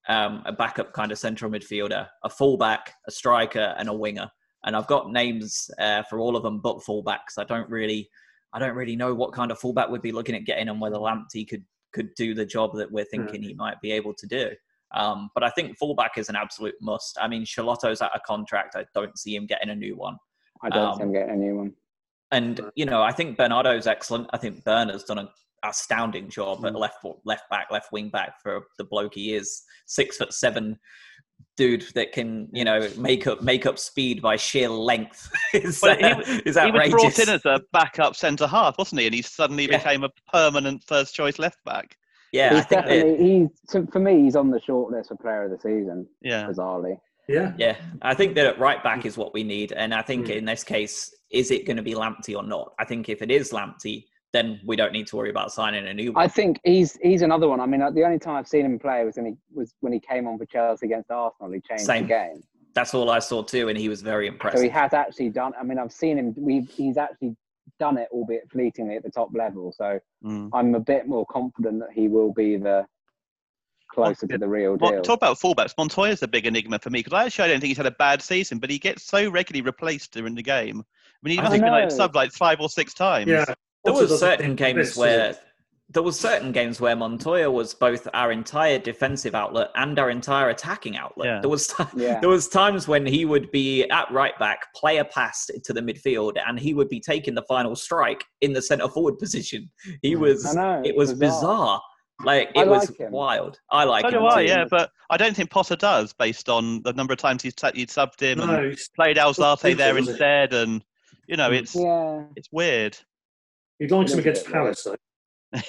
um, a backup kind of central midfielder, a fullback, a striker, and a winger. And I've got names uh, for all of them, but fullbacks. I don't really, I don't really know what kind of fullback we'd be looking at getting, and whether Lamptey could could do the job that we're thinking he might be able to do. Um, but I think fullback is an absolute must. I mean, Charlotto's out of contract. I don't see him getting a new one. I don't um, see him getting a new one. And you know, I think Bernardo's excellent. I think Bernard's done an astounding job mm. at left left back, left wing back for the bloke he is, six foot seven. Dude that can, you know, make up make up speed by sheer length is, well, uh, he, is outrageous. He was brought in as a backup centre half, wasn't he? And he suddenly yeah. became a permanent first choice left back. Yeah, he's I think definitely. He's, for me, he's on the short list for player of the season. Yeah, bizarrely. Yeah, yeah. I think that at right back is what we need, and I think mm. in this case, is it going to be Lamptey or not? I think if it is Lamptey, then we don't need to worry about signing a new one. I think he's he's another one. I mean, the only time I've seen him play was when he was when he came on for Chelsea against Arsenal. He changed Same. the game. That's all I saw too, and he was very impressive. So he has actually done. I mean, I've seen him. We've, he's actually done it, albeit fleetingly, at the top level. So mm. I'm a bit more confident that he will be the closer well, to the real deal. Well, talk about fullbacks. Montoya's a big enigma for me because I actually don't think he's had a bad season, but he gets so regularly replaced during the game. I mean, he must have been like subbed like five or six times. Yeah. There was certain games where there was certain games where Montoya was both our entire defensive outlet and our entire attacking outlet. Yeah. There was t- yeah. there was times when he would be at right back, play a pass to the midfield, and he would be taking the final strike in the centre forward position. He was I know, it was bizarre. bizarre. Like it I was like wild. I like so him. So do I, too. yeah, but I don't think Potter does, based on the number of times he's t- he'd subbed him no, and played Alzate there instead, and you know it's yeah. it's weird. He likes him against Palace, though.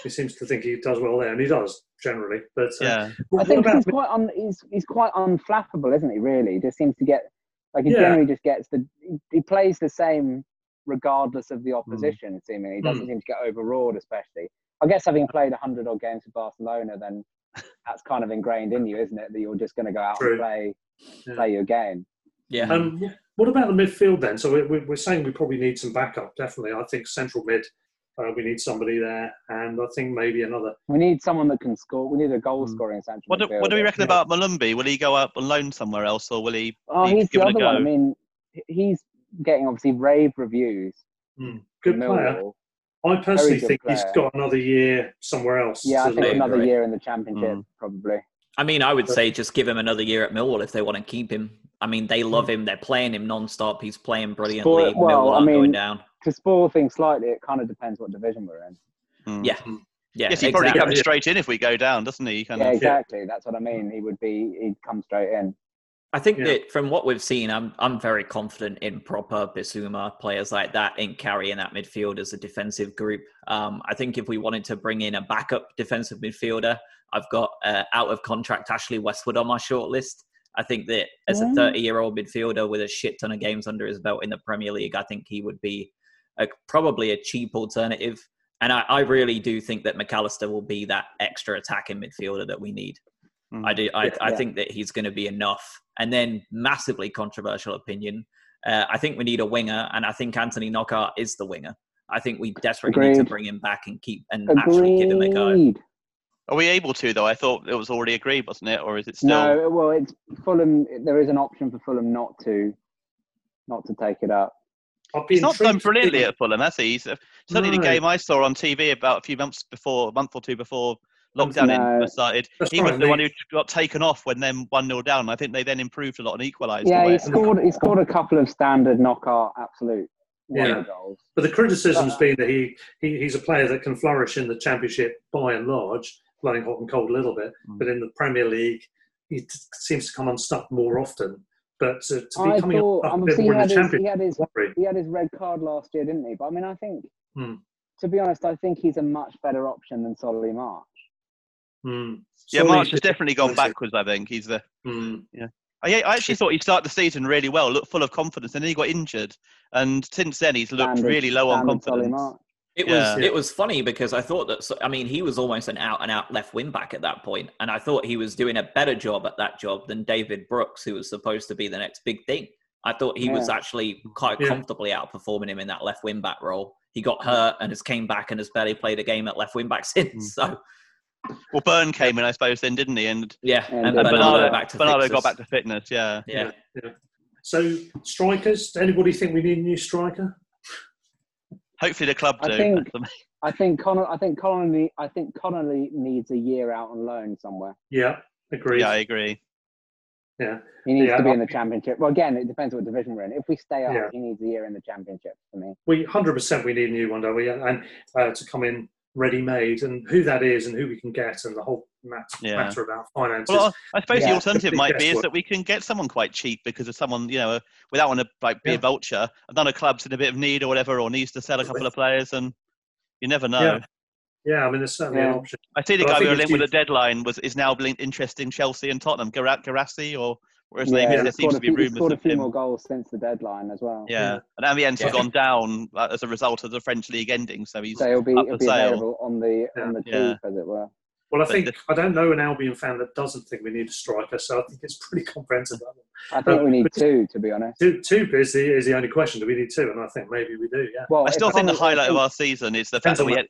He seems to think he does well there, and he does, generally. But uh, yeah. I think he's quite, un, he's, he's quite unflappable, isn't he, really? He just seems to get... Like, he yeah. generally just gets the... He plays the same regardless of the opposition, mm. seemingly. He doesn't mm. seem to get overawed, especially. I guess having played a hundred-odd games for Barcelona, then that's kind of ingrained in you, isn't it? That you're just going to go out True. and play, yeah. play your game. Yeah. Um, what about the midfield, then? So we're, we're saying we probably need some backup, definitely. I think central mid... Uh, we need somebody there, and I think maybe another. We need someone that can score. We need a goal-scoring central. What do, what do we reckon yeah. about Malumbi? Will he go up on loan somewhere else, or will he? Oh, he's the other one. I mean, he's getting obviously rave reviews. Mm. Good player. I personally think player. he's got another year somewhere else. Yeah, I think league, another right? year in the Championship mm. probably. I mean, I would say just give him another year at Millwall if they want to keep him. I mean, they love him. They're playing him non-stop. He's playing brilliantly. Spoil- well, Millwall I mean, going down. To spoil things slightly, it kind of depends what division we're in. Mm. Yeah. yeah. Yes, he exactly. probably comes straight in if we go down, doesn't he? Kind yeah, of. exactly. That's what I mean. He would be, he'd come straight in. I think yeah. that from what we've seen, I'm I'm very confident in Propper, Bissouma, players like that, in carrying that midfield as a defensive group. Um, I think if we wanted to bring in a backup defensive midfielder, I've got uh, out of contract Ashley Westwood on my shortlist. I think that as yeah. a thirty-year-old midfielder with a shit ton of games under his belt in the Premier League, I think he would be a, probably a cheap alternative. And I, I really do think that McAllister will be that extra attacking midfielder that we need. Mm. I do. I, yeah. I think that he's going to be enough. And then, massively controversial opinion, uh, I think we need a winger, and I think Anthony Knockaert is the winger. I think we desperately Agreed. need to bring him back and keep and Agreed. actually give him a go. Are we able to, though? I thought it was already agreed, wasn't it? Or is it still... No, well, it's Fulham. There is an option for Fulham not to not to take it up. He's not done brilliantly at Fulham, has he? He's, certainly no. the game I saw on T V about a few months before, a month or two before lockdown no. started, That's he was the mean. one who got taken off when then one nil down. I think they then improved a lot and equalised. Yeah, he scored, he scored a couple of standard knockout absolute yeah. goals. But the criticism's been that he, he he's a player that can flourish in the Championship by and large, running hot and cold a little bit, mm. but in the Premier League, he t- seems to come unstuck more often. But to, to be I coming thought, up a bit more in the Championship... He had, his, he had his red card last year, didn't he? But I mean, I think, mm. to be honest, I think he's a much better option than Solly March. Mm. Yeah, Solly March has definitely gone backwards, I think. He's the... Mm. Yeah. I, I actually thought he'd start the season really well, looked full of confidence, and then he got injured. And since then, he's looked standard, really low on confidence. It yeah. was it was funny because I thought that, I mean, he was almost an out-and-out left wing-back at that point, and I thought he was doing a better job at that job than David Brooks, who was supposed to be the next big thing. I thought he yeah. was actually quite yeah. comfortably outperforming him in that left wing-back role. He got hurt and has came back and has barely played a game at left wing-back since. Mm. So, Well, Byrne came in, I suppose, then, didn't he? And Yeah, and, and Bernardo, Bernardo, back to Bernardo got back to fitness, yeah. Yeah. yeah. yeah. So, strikers, anybody think we need a new striker? Hopefully the club do. I think, I think, Con- I think Connolly I think Connolly needs a year out on loan somewhere. Yeah, agree. Yeah, I agree. Yeah. He needs yeah, to be in the Championship. Well, again, it depends what division we're in. If we stay up, yeah. he needs a year in the Championship for me. We one hundred percent we need a new one, don't we? And uh, to come in ready-made, and who that is and who we can get and the whole matter, yeah. matter about finances. Well, I suppose yeah, the alternative might be is that we can get someone quite cheap because of someone, you know, without wanting to like, be yeah. a vulture. Another club's in a bit of need or whatever or needs to sell a couple of players and you never know. Yeah. Yeah, I mean, there's certainly yeah. an option. I see the but guy we were linked with a deadline was is now linked interest in Chelsea and Tottenham. Gar- Garassi or whereas yeah, there seems to be rumours of him. He's scored a few more goals since the deadline as well. Yeah, yeah. and Amiens yeah. has gone down as a result of the French League ending, so he's so he'll be, up he'll be available on the yeah. on the yeah. tube, as it were. Well, I but think the, I don't know an Albion fan that doesn't think we need a striker, so I think it's pretty comprehensive. I think um, we need two, to be honest. Two, two is the is the only question. Do we need two? And I think maybe we do. Yeah. Well, I still think the highlight of our season is the fact that we had.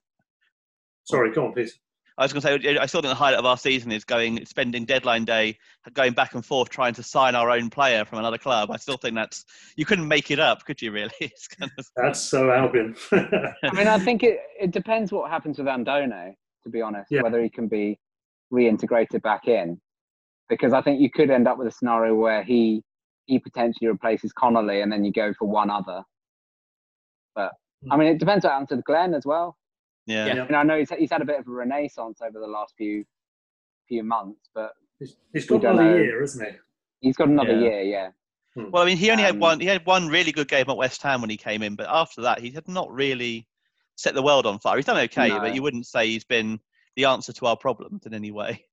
Sorry, go on, please. I was going to say, I still think the highlight of our season is going, spending deadline day, going back and forth, trying to sign our own player from another club. I still think that's, you couldn't make it up, could you really? It's kind of... That's so Albion. I mean, I think it, it depends what happens with Andone, to be honest, yeah. whether he can be reintegrated back in. Because I think you could end up with a scenario where he, he potentially replaces Connolly and then you go for one other. But, I mean, it depends what happens with Glenn as well. Yeah. yeah, and I know he's he's had a bit of a renaissance over the last few few months, but he's, he's got another know. year, isn't he? He's got another yeah. year, yeah. Hmm. Well, I mean, he only um, had one. He had one really good game at West Ham when he came in, but after that, he had not really set the world on fire. He's done okay, no. but you wouldn't say he's been the answer to our problems in any way.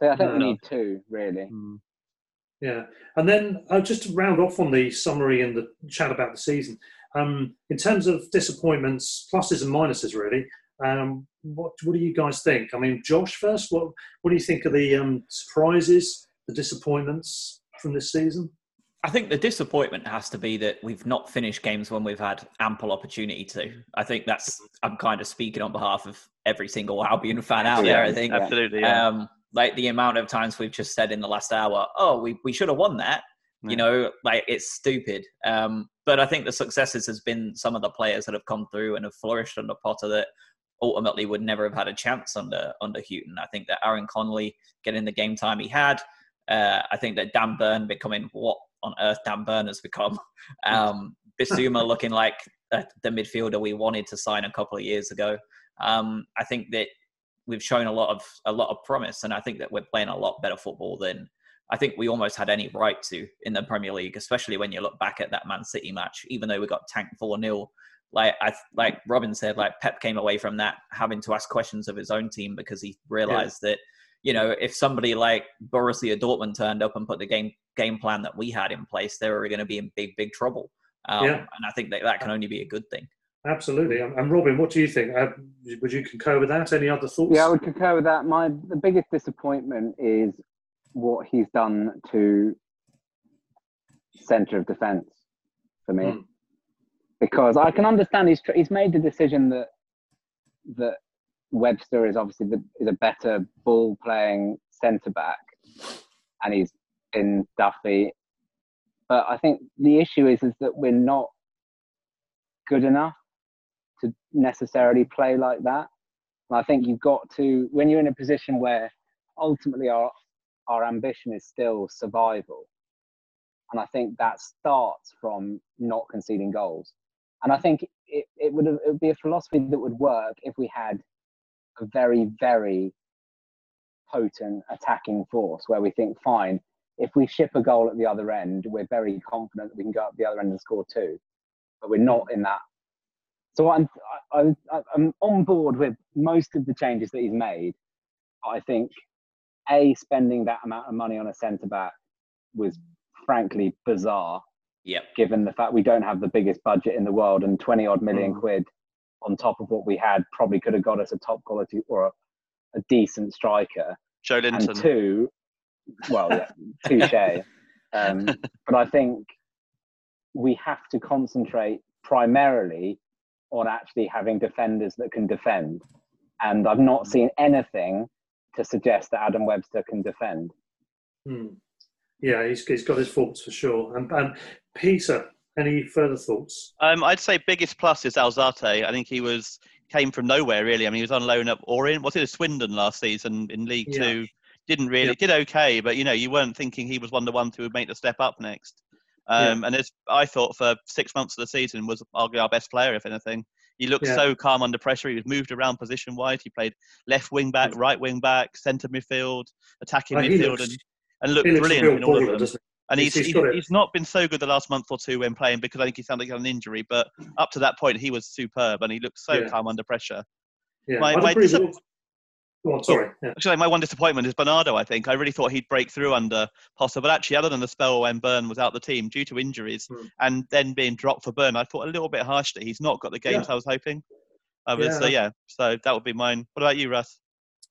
So I think no. we need two, really. Hmm. Yeah, and then uh, just to round off on the summary and the chat about the season, um, in terms of disappointments, pluses and minuses, really. Um, what what do you guys think? I mean, Josh first. What what do you think of the um, surprises, the disappointments from this season? I think the disappointment has to be that we've not finished games when we've had ample opportunity to. I think that's. I'm kind of speaking on behalf of every single Albion fan out yeah, there. I think absolutely. Yeah. Um, like the amount of times we've just said in the last hour, oh, we we should have won that. Yeah. You know, like it's stupid. Um, but I think the successes has been some of the players that have come through and have flourished under Potter that. Ultimately would never have had a chance under under Hughton. I think that Aaron Connolly getting the game time he had. Uh, I think that Dan Byrne becoming what on earth Dan Byrne has become. Um, Bissouma looking like the midfielder we wanted to sign a couple of years ago. Um, I think that we've shown a lot of a lot of promise, and I think that we're playing a lot better football than I think we almost had any right to in the Premier League, especially when you look back at that Man City match, even though we got tanked four nil. Like I like Robin said, like Pep came away from that having to ask questions of his own team because he realised yeah. that, you know, if somebody like Borussia Dortmund turned up and put the game game plan that we had in place, they were going to be in big, big trouble. Um, yeah. And I think that that can only be a good thing. Absolutely. And Robin, what do you think? Uh, would you concur with that? Any other thoughts? Yeah, I would concur with that. My the biggest disappointment is what he's done to centre of defence for me. Mm. Because I can understand he's he's made the decision that that Webster is obviously the, is a better ball playing centre back, and he's in Duffy. But I think the issue is is that we're not good enough to necessarily play like that. And I think you've got to when you're in a position where ultimately our our ambition is still survival, and I think that starts from not conceding goals. And I think it, it, would have, it would be a philosophy that would work if we had a very, very potent attacking force where we think, fine, if we ship a goal at the other end, we're very confident that we can go up the other end and score two. But we're not in that. So I'm, I, I, I'm on board with most of the changes that he's made. I think, A, spending that amount of money on a centre-back was frankly bizarre. Yeah, given the fact we don't have the biggest budget in the world and twenty odd million mm. quid on top of what we had probably could have got us a top quality or a, a decent striker. Joe Linton. And two, well, yeah, touche. Um, but I think we have to concentrate primarily on actually having defenders that can defend. And I've not seen anything to suggest that Adam Webster can defend. Mm. Yeah, he's he's got his faults for sure. And, and Peter, any further thoughts? Um, I'd say biggest plus is Alzate. I think he was came from nowhere really. I mean, he was on loan up Orient. Was it Swindon last season in League yeah. Two? Didn't really yeah. did okay, but you know, you weren't thinking he was one of the ones who would make the step up next. Um, yeah. And as I thought, for six months of the season, was arguably our best player, if anything. He looked yeah. so calm under pressure. He was moved around position-wise. He played left wing-back, right wing-back, centre midfield, attacking like midfield, looks, and, and looked brilliant in all of them. He? And he's, he's, he's, he's not been so good the last month or two when playing, because I think he sounded like he had an injury. But up to that point, he was superb, and he looked so yeah. calm under pressure. Yeah. My, my dis- oh, sorry. Yeah. Actually, my one disappointment is Bernardo, I think. I really thought he'd break through under Potter, but actually, other than the spell when Byrne was out the team due to injuries mm. and then being dropped for Byrne, I thought a little bit harsh that he's not got the games yeah. I was hoping. I was, yeah. So, yeah, so that would be mine. What about you, Russ?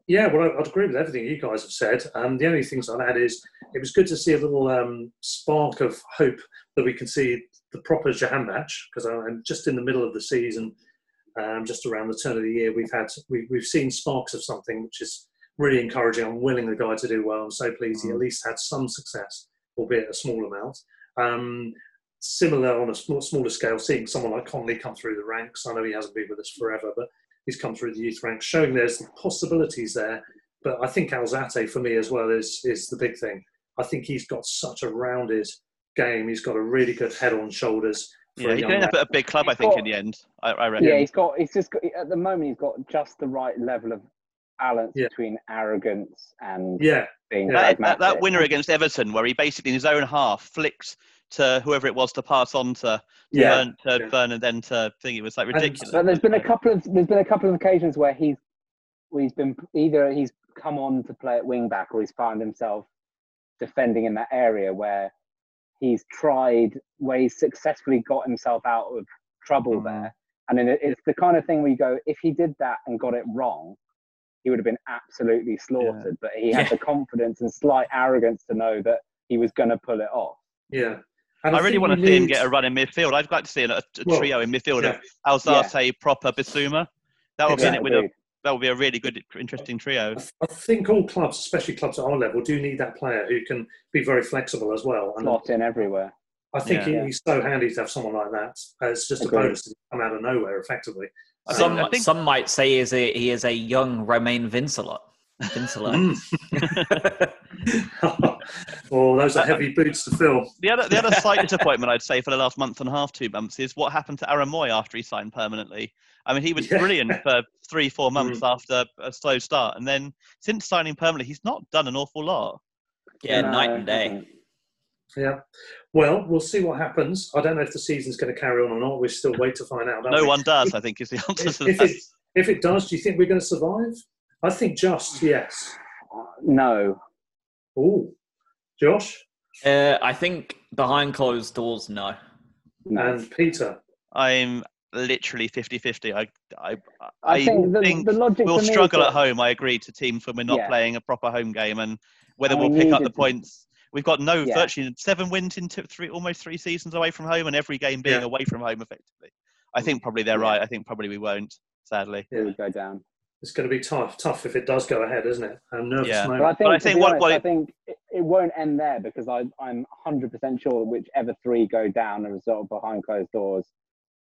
Yeah, well, I'd agree with everything you guys have said. Um, the only things I'd add is it was good to see a little um, spark of hope that we can see the proper Jahan match, because I'm just in the middle of the season. Um, just around the turn of the year, we've had we, we've seen sparks of something, which is really encouraging. I'm willing the guy to do well. I'm so pleased he at least had some success, albeit a small amount. Um, similar on a small, smaller scale, seeing someone like Connolly come through the ranks. I know he hasn't been with us forever, but he's come through the youth ranks, showing there's the possibilities there. But I think Alzate for me as well is is the big thing. I think he's got such a rounded game. He's got a really good head on shoulders. Yeah, he's going to end up at a big club, I think, got, in the end. I, I reckon. Yeah, he's got. He's just got, at the moment he's got just the right level of balance yeah. between arrogance and yeah. being that, that, that winner against Everton, where he basically in his own half flicked to whoever it was to pass on to yeah. Burn, to yeah. Burn and then to thing. It was like ridiculous. But there's been a couple of there's been a couple of occasions where he's where he's been either he's come on to play at wing back or he's found himself defending in that area where. He's tried where he's successfully got himself out of trouble mm. there. And then it's the kind of thing where you go, if he did that and got it wrong, he would have been absolutely slaughtered. Yeah. But he had yeah. the confidence and slight arrogance to know that he was going to pull it off. Yeah. And I, I really want to see needs... him get a run in midfield. I'd like to see a, a trio well, in midfield yeah. of Alzate, yeah. Propper, Bissouma. That would exactly. be it with a... That would be a really good, interesting trio. I think all clubs, especially clubs at our level, do need that player who can be very flexible as well. Slot in everywhere. I think yeah, he, yeah. he's so handy to have someone like that. It's just Agreed. a bonus to come out of nowhere, effectively. Some, um, I think, some might say he is a, he is a young Romain Vincelot. Vincelot. Oh, those are heavy boots to fill. The other, the other slight disappointment I'd say for the last month and a half, two months, is what happened to Aramoy after he signed permanently. I mean, he was yeah. brilliant for three, four months mm. after a slow start, and then since signing permanently, he's not done an awful lot. Yeah, no, night and day. Yeah. Well, we'll see what happens. I don't know if the season's going to carry on or not. We still wait to find out. No we? one does, I think, is the answer if, to that. If it, if it does, do you think we're going to survive? I think just yes. No. Oh. Josh? Uh, I think behind closed doors, no. And Peter? I'm literally fifty-fifty. I, I, I, I think, the, think the logic we'll struggle that, at home. I agree to teams when we're not yeah. playing a proper home game and whether and we'll we pick up the points. We've got no yeah. virtually seven wins in two, three, almost three seasons away from home and every game being yeah. away from home effectively. I think probably they're yeah. right. I think probably we won't, sadly. Yeah. We'll go down. It's going to be tough, tough if it does go ahead, isn't it? I'm nervous. Yeah. But I think, but I, think honest, what, what it, I think it won't end there because I, I'm one hundred percent sure that whichever three go down, the result of behind closed doors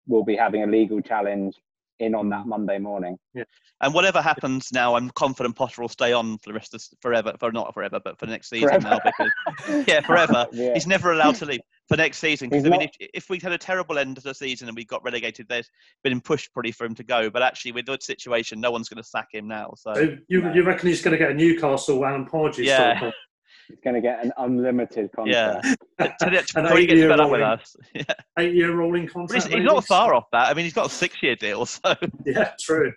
will be having a legal challenge in on that Monday morning. Yeah. And whatever happens now, I'm confident Potter will stay on for the rest of forever, for not forever, but for next season forever. now. Because, yeah, forever. yeah. He's never allowed to leave for next season. Because I mean, if, if we had a terrible end of the season and we got relegated, there's been pushed pretty for him to go. But actually, with that situation, no one's going to sack him now. So, so you, no. you reckon he's going to get a Newcastle Alan Pardew? Yeah. Sort of he's going to get an unlimited contract. Yeah, an eight-year rolling, with us. Yeah. eight-year rolling contract. He's, he's not far off that. I mean, he's got a six-year deal. So yeah, true.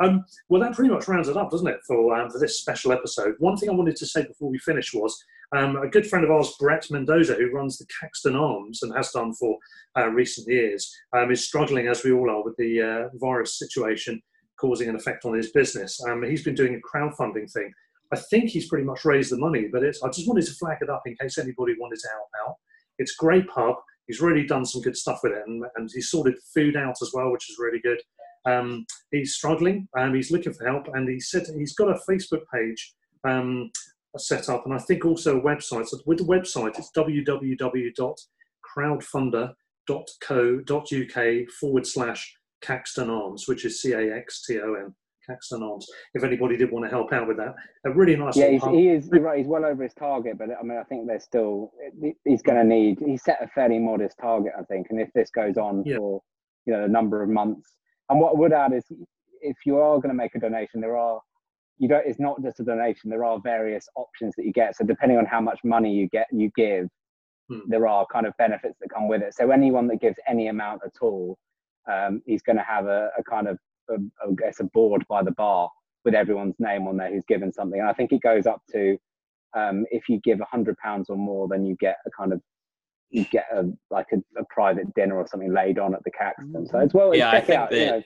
Um, well, that pretty much rounds it up, doesn't it, for um, for this special episode? One thing I wanted to say before we finish was um, a good friend of ours, Brett Mendoza, who runs the Caxton Arms and has done for uh, recent years, um, is struggling, as we all are, with the uh, virus situation causing an effect on his business. Um, he's been doing a crowdfunding thing. I think he's pretty much raised the money, but it's, I just wanted to flag it up in case anybody wanted to help out. It's a great pub. He's really done some good stuff with it, and, and he's sorted food out as well, which is really good. Um, he's struggling, and he's looking for help, and he said he's got a Facebook page um, set up, and I think also a website. So with the website, it's w w w dot crowdfunder dot co dot u k forward slash Caxton Arms, which is C A X T O N, Caxton Arms, if anybody did want to help out with that. A really nice... Yeah, he's, he is, you're right, he's well over his target, but I mean, I think they're still... He's going to need... He set a fairly modest target, I think, and if this goes on yeah. for, you know, a number of months... And what I would add is, if you are going to make a donation, there are... You don't... It's not just a donation, there are various options that you get. So depending on how much money you get, you give, hmm. there are kind of benefits that come with it. So anyone that gives any amount at all, um, he's going to have a, a kind of... A, I guess a board by the bar with everyone's name on there who's given something, and I think it goes up to um, if you give a hundred pounds or more, then you get a kind of you get a like a, a private dinner or something laid on at the Caxton. So it's well, yeah, I think out, that you know.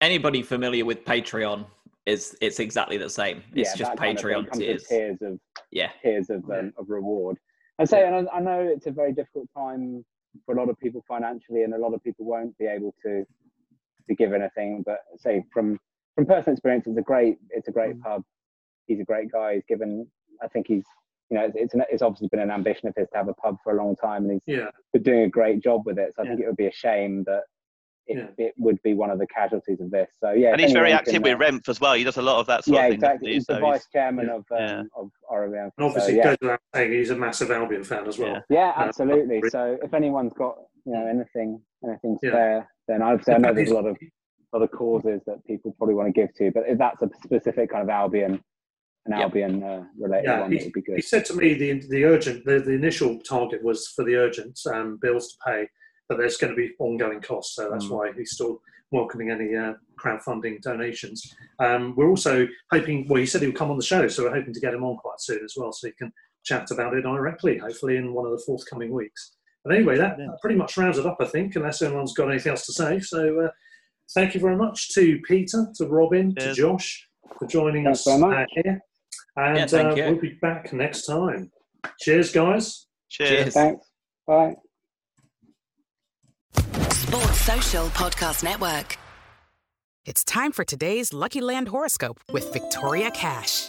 Anybody familiar with Patreon is it's exactly the same. It's yeah, just Patreon kind of tiers. tiers of yeah tiers of yeah. Um, of reward. And so yeah. and I, I know it's a very difficult time for a lot of people financially, and a lot of people won't be able to. to give anything, but say from from personal experience, it's a great it's a great mm. pub. He's a great guy. He's given. I think he's you know it's it's, an, it's obviously been an ambition of his to have a pub for a long time, and he's yeah. been doing a great job with it. So I yeah. think it would be a shame that it, yeah. it would be one of the casualties of this. So yeah, and he's very active with Renf as well. He does a lot of that sort yeah, of thing. Yeah, exactly. He's so the vice chairman yeah. of um, yeah. of R M F. And obviously, so, yeah. goes without saying, he's a massive Albion fan as well. Yeah, yeah absolutely. So if anyone's got you know anything anything yeah. spare. Then I know there's a lot of lot of causes that people probably want to give to, but if that's a specific kind of Albion, an yep. Albion uh, related yeah, one, he, that would be good. He said to me the the urgent, the, the initial target was for the urgent um, bills to pay, but there's going to be ongoing costs, so that's mm. why he's still welcoming any uh, crowdfunding donations. Um, we're also hoping, well, he said he would come on the show, so we're hoping to get him on quite soon as well, so he can chat about it directly, hopefully in one of the forthcoming weeks. But anyway, that pretty much rounds it up, I think, unless anyone's got anything else to say. So uh, thank you very much to Peter, to Robin, Cheers. to Josh for joining Thanks us uh, here. And yeah, uh, we'll be back next time. Cheers, guys. Cheers. Cheers. Thanks. Bye. Sports Social Podcast Network. It's time for today's Lucky Land Horoscope with Victoria Cash.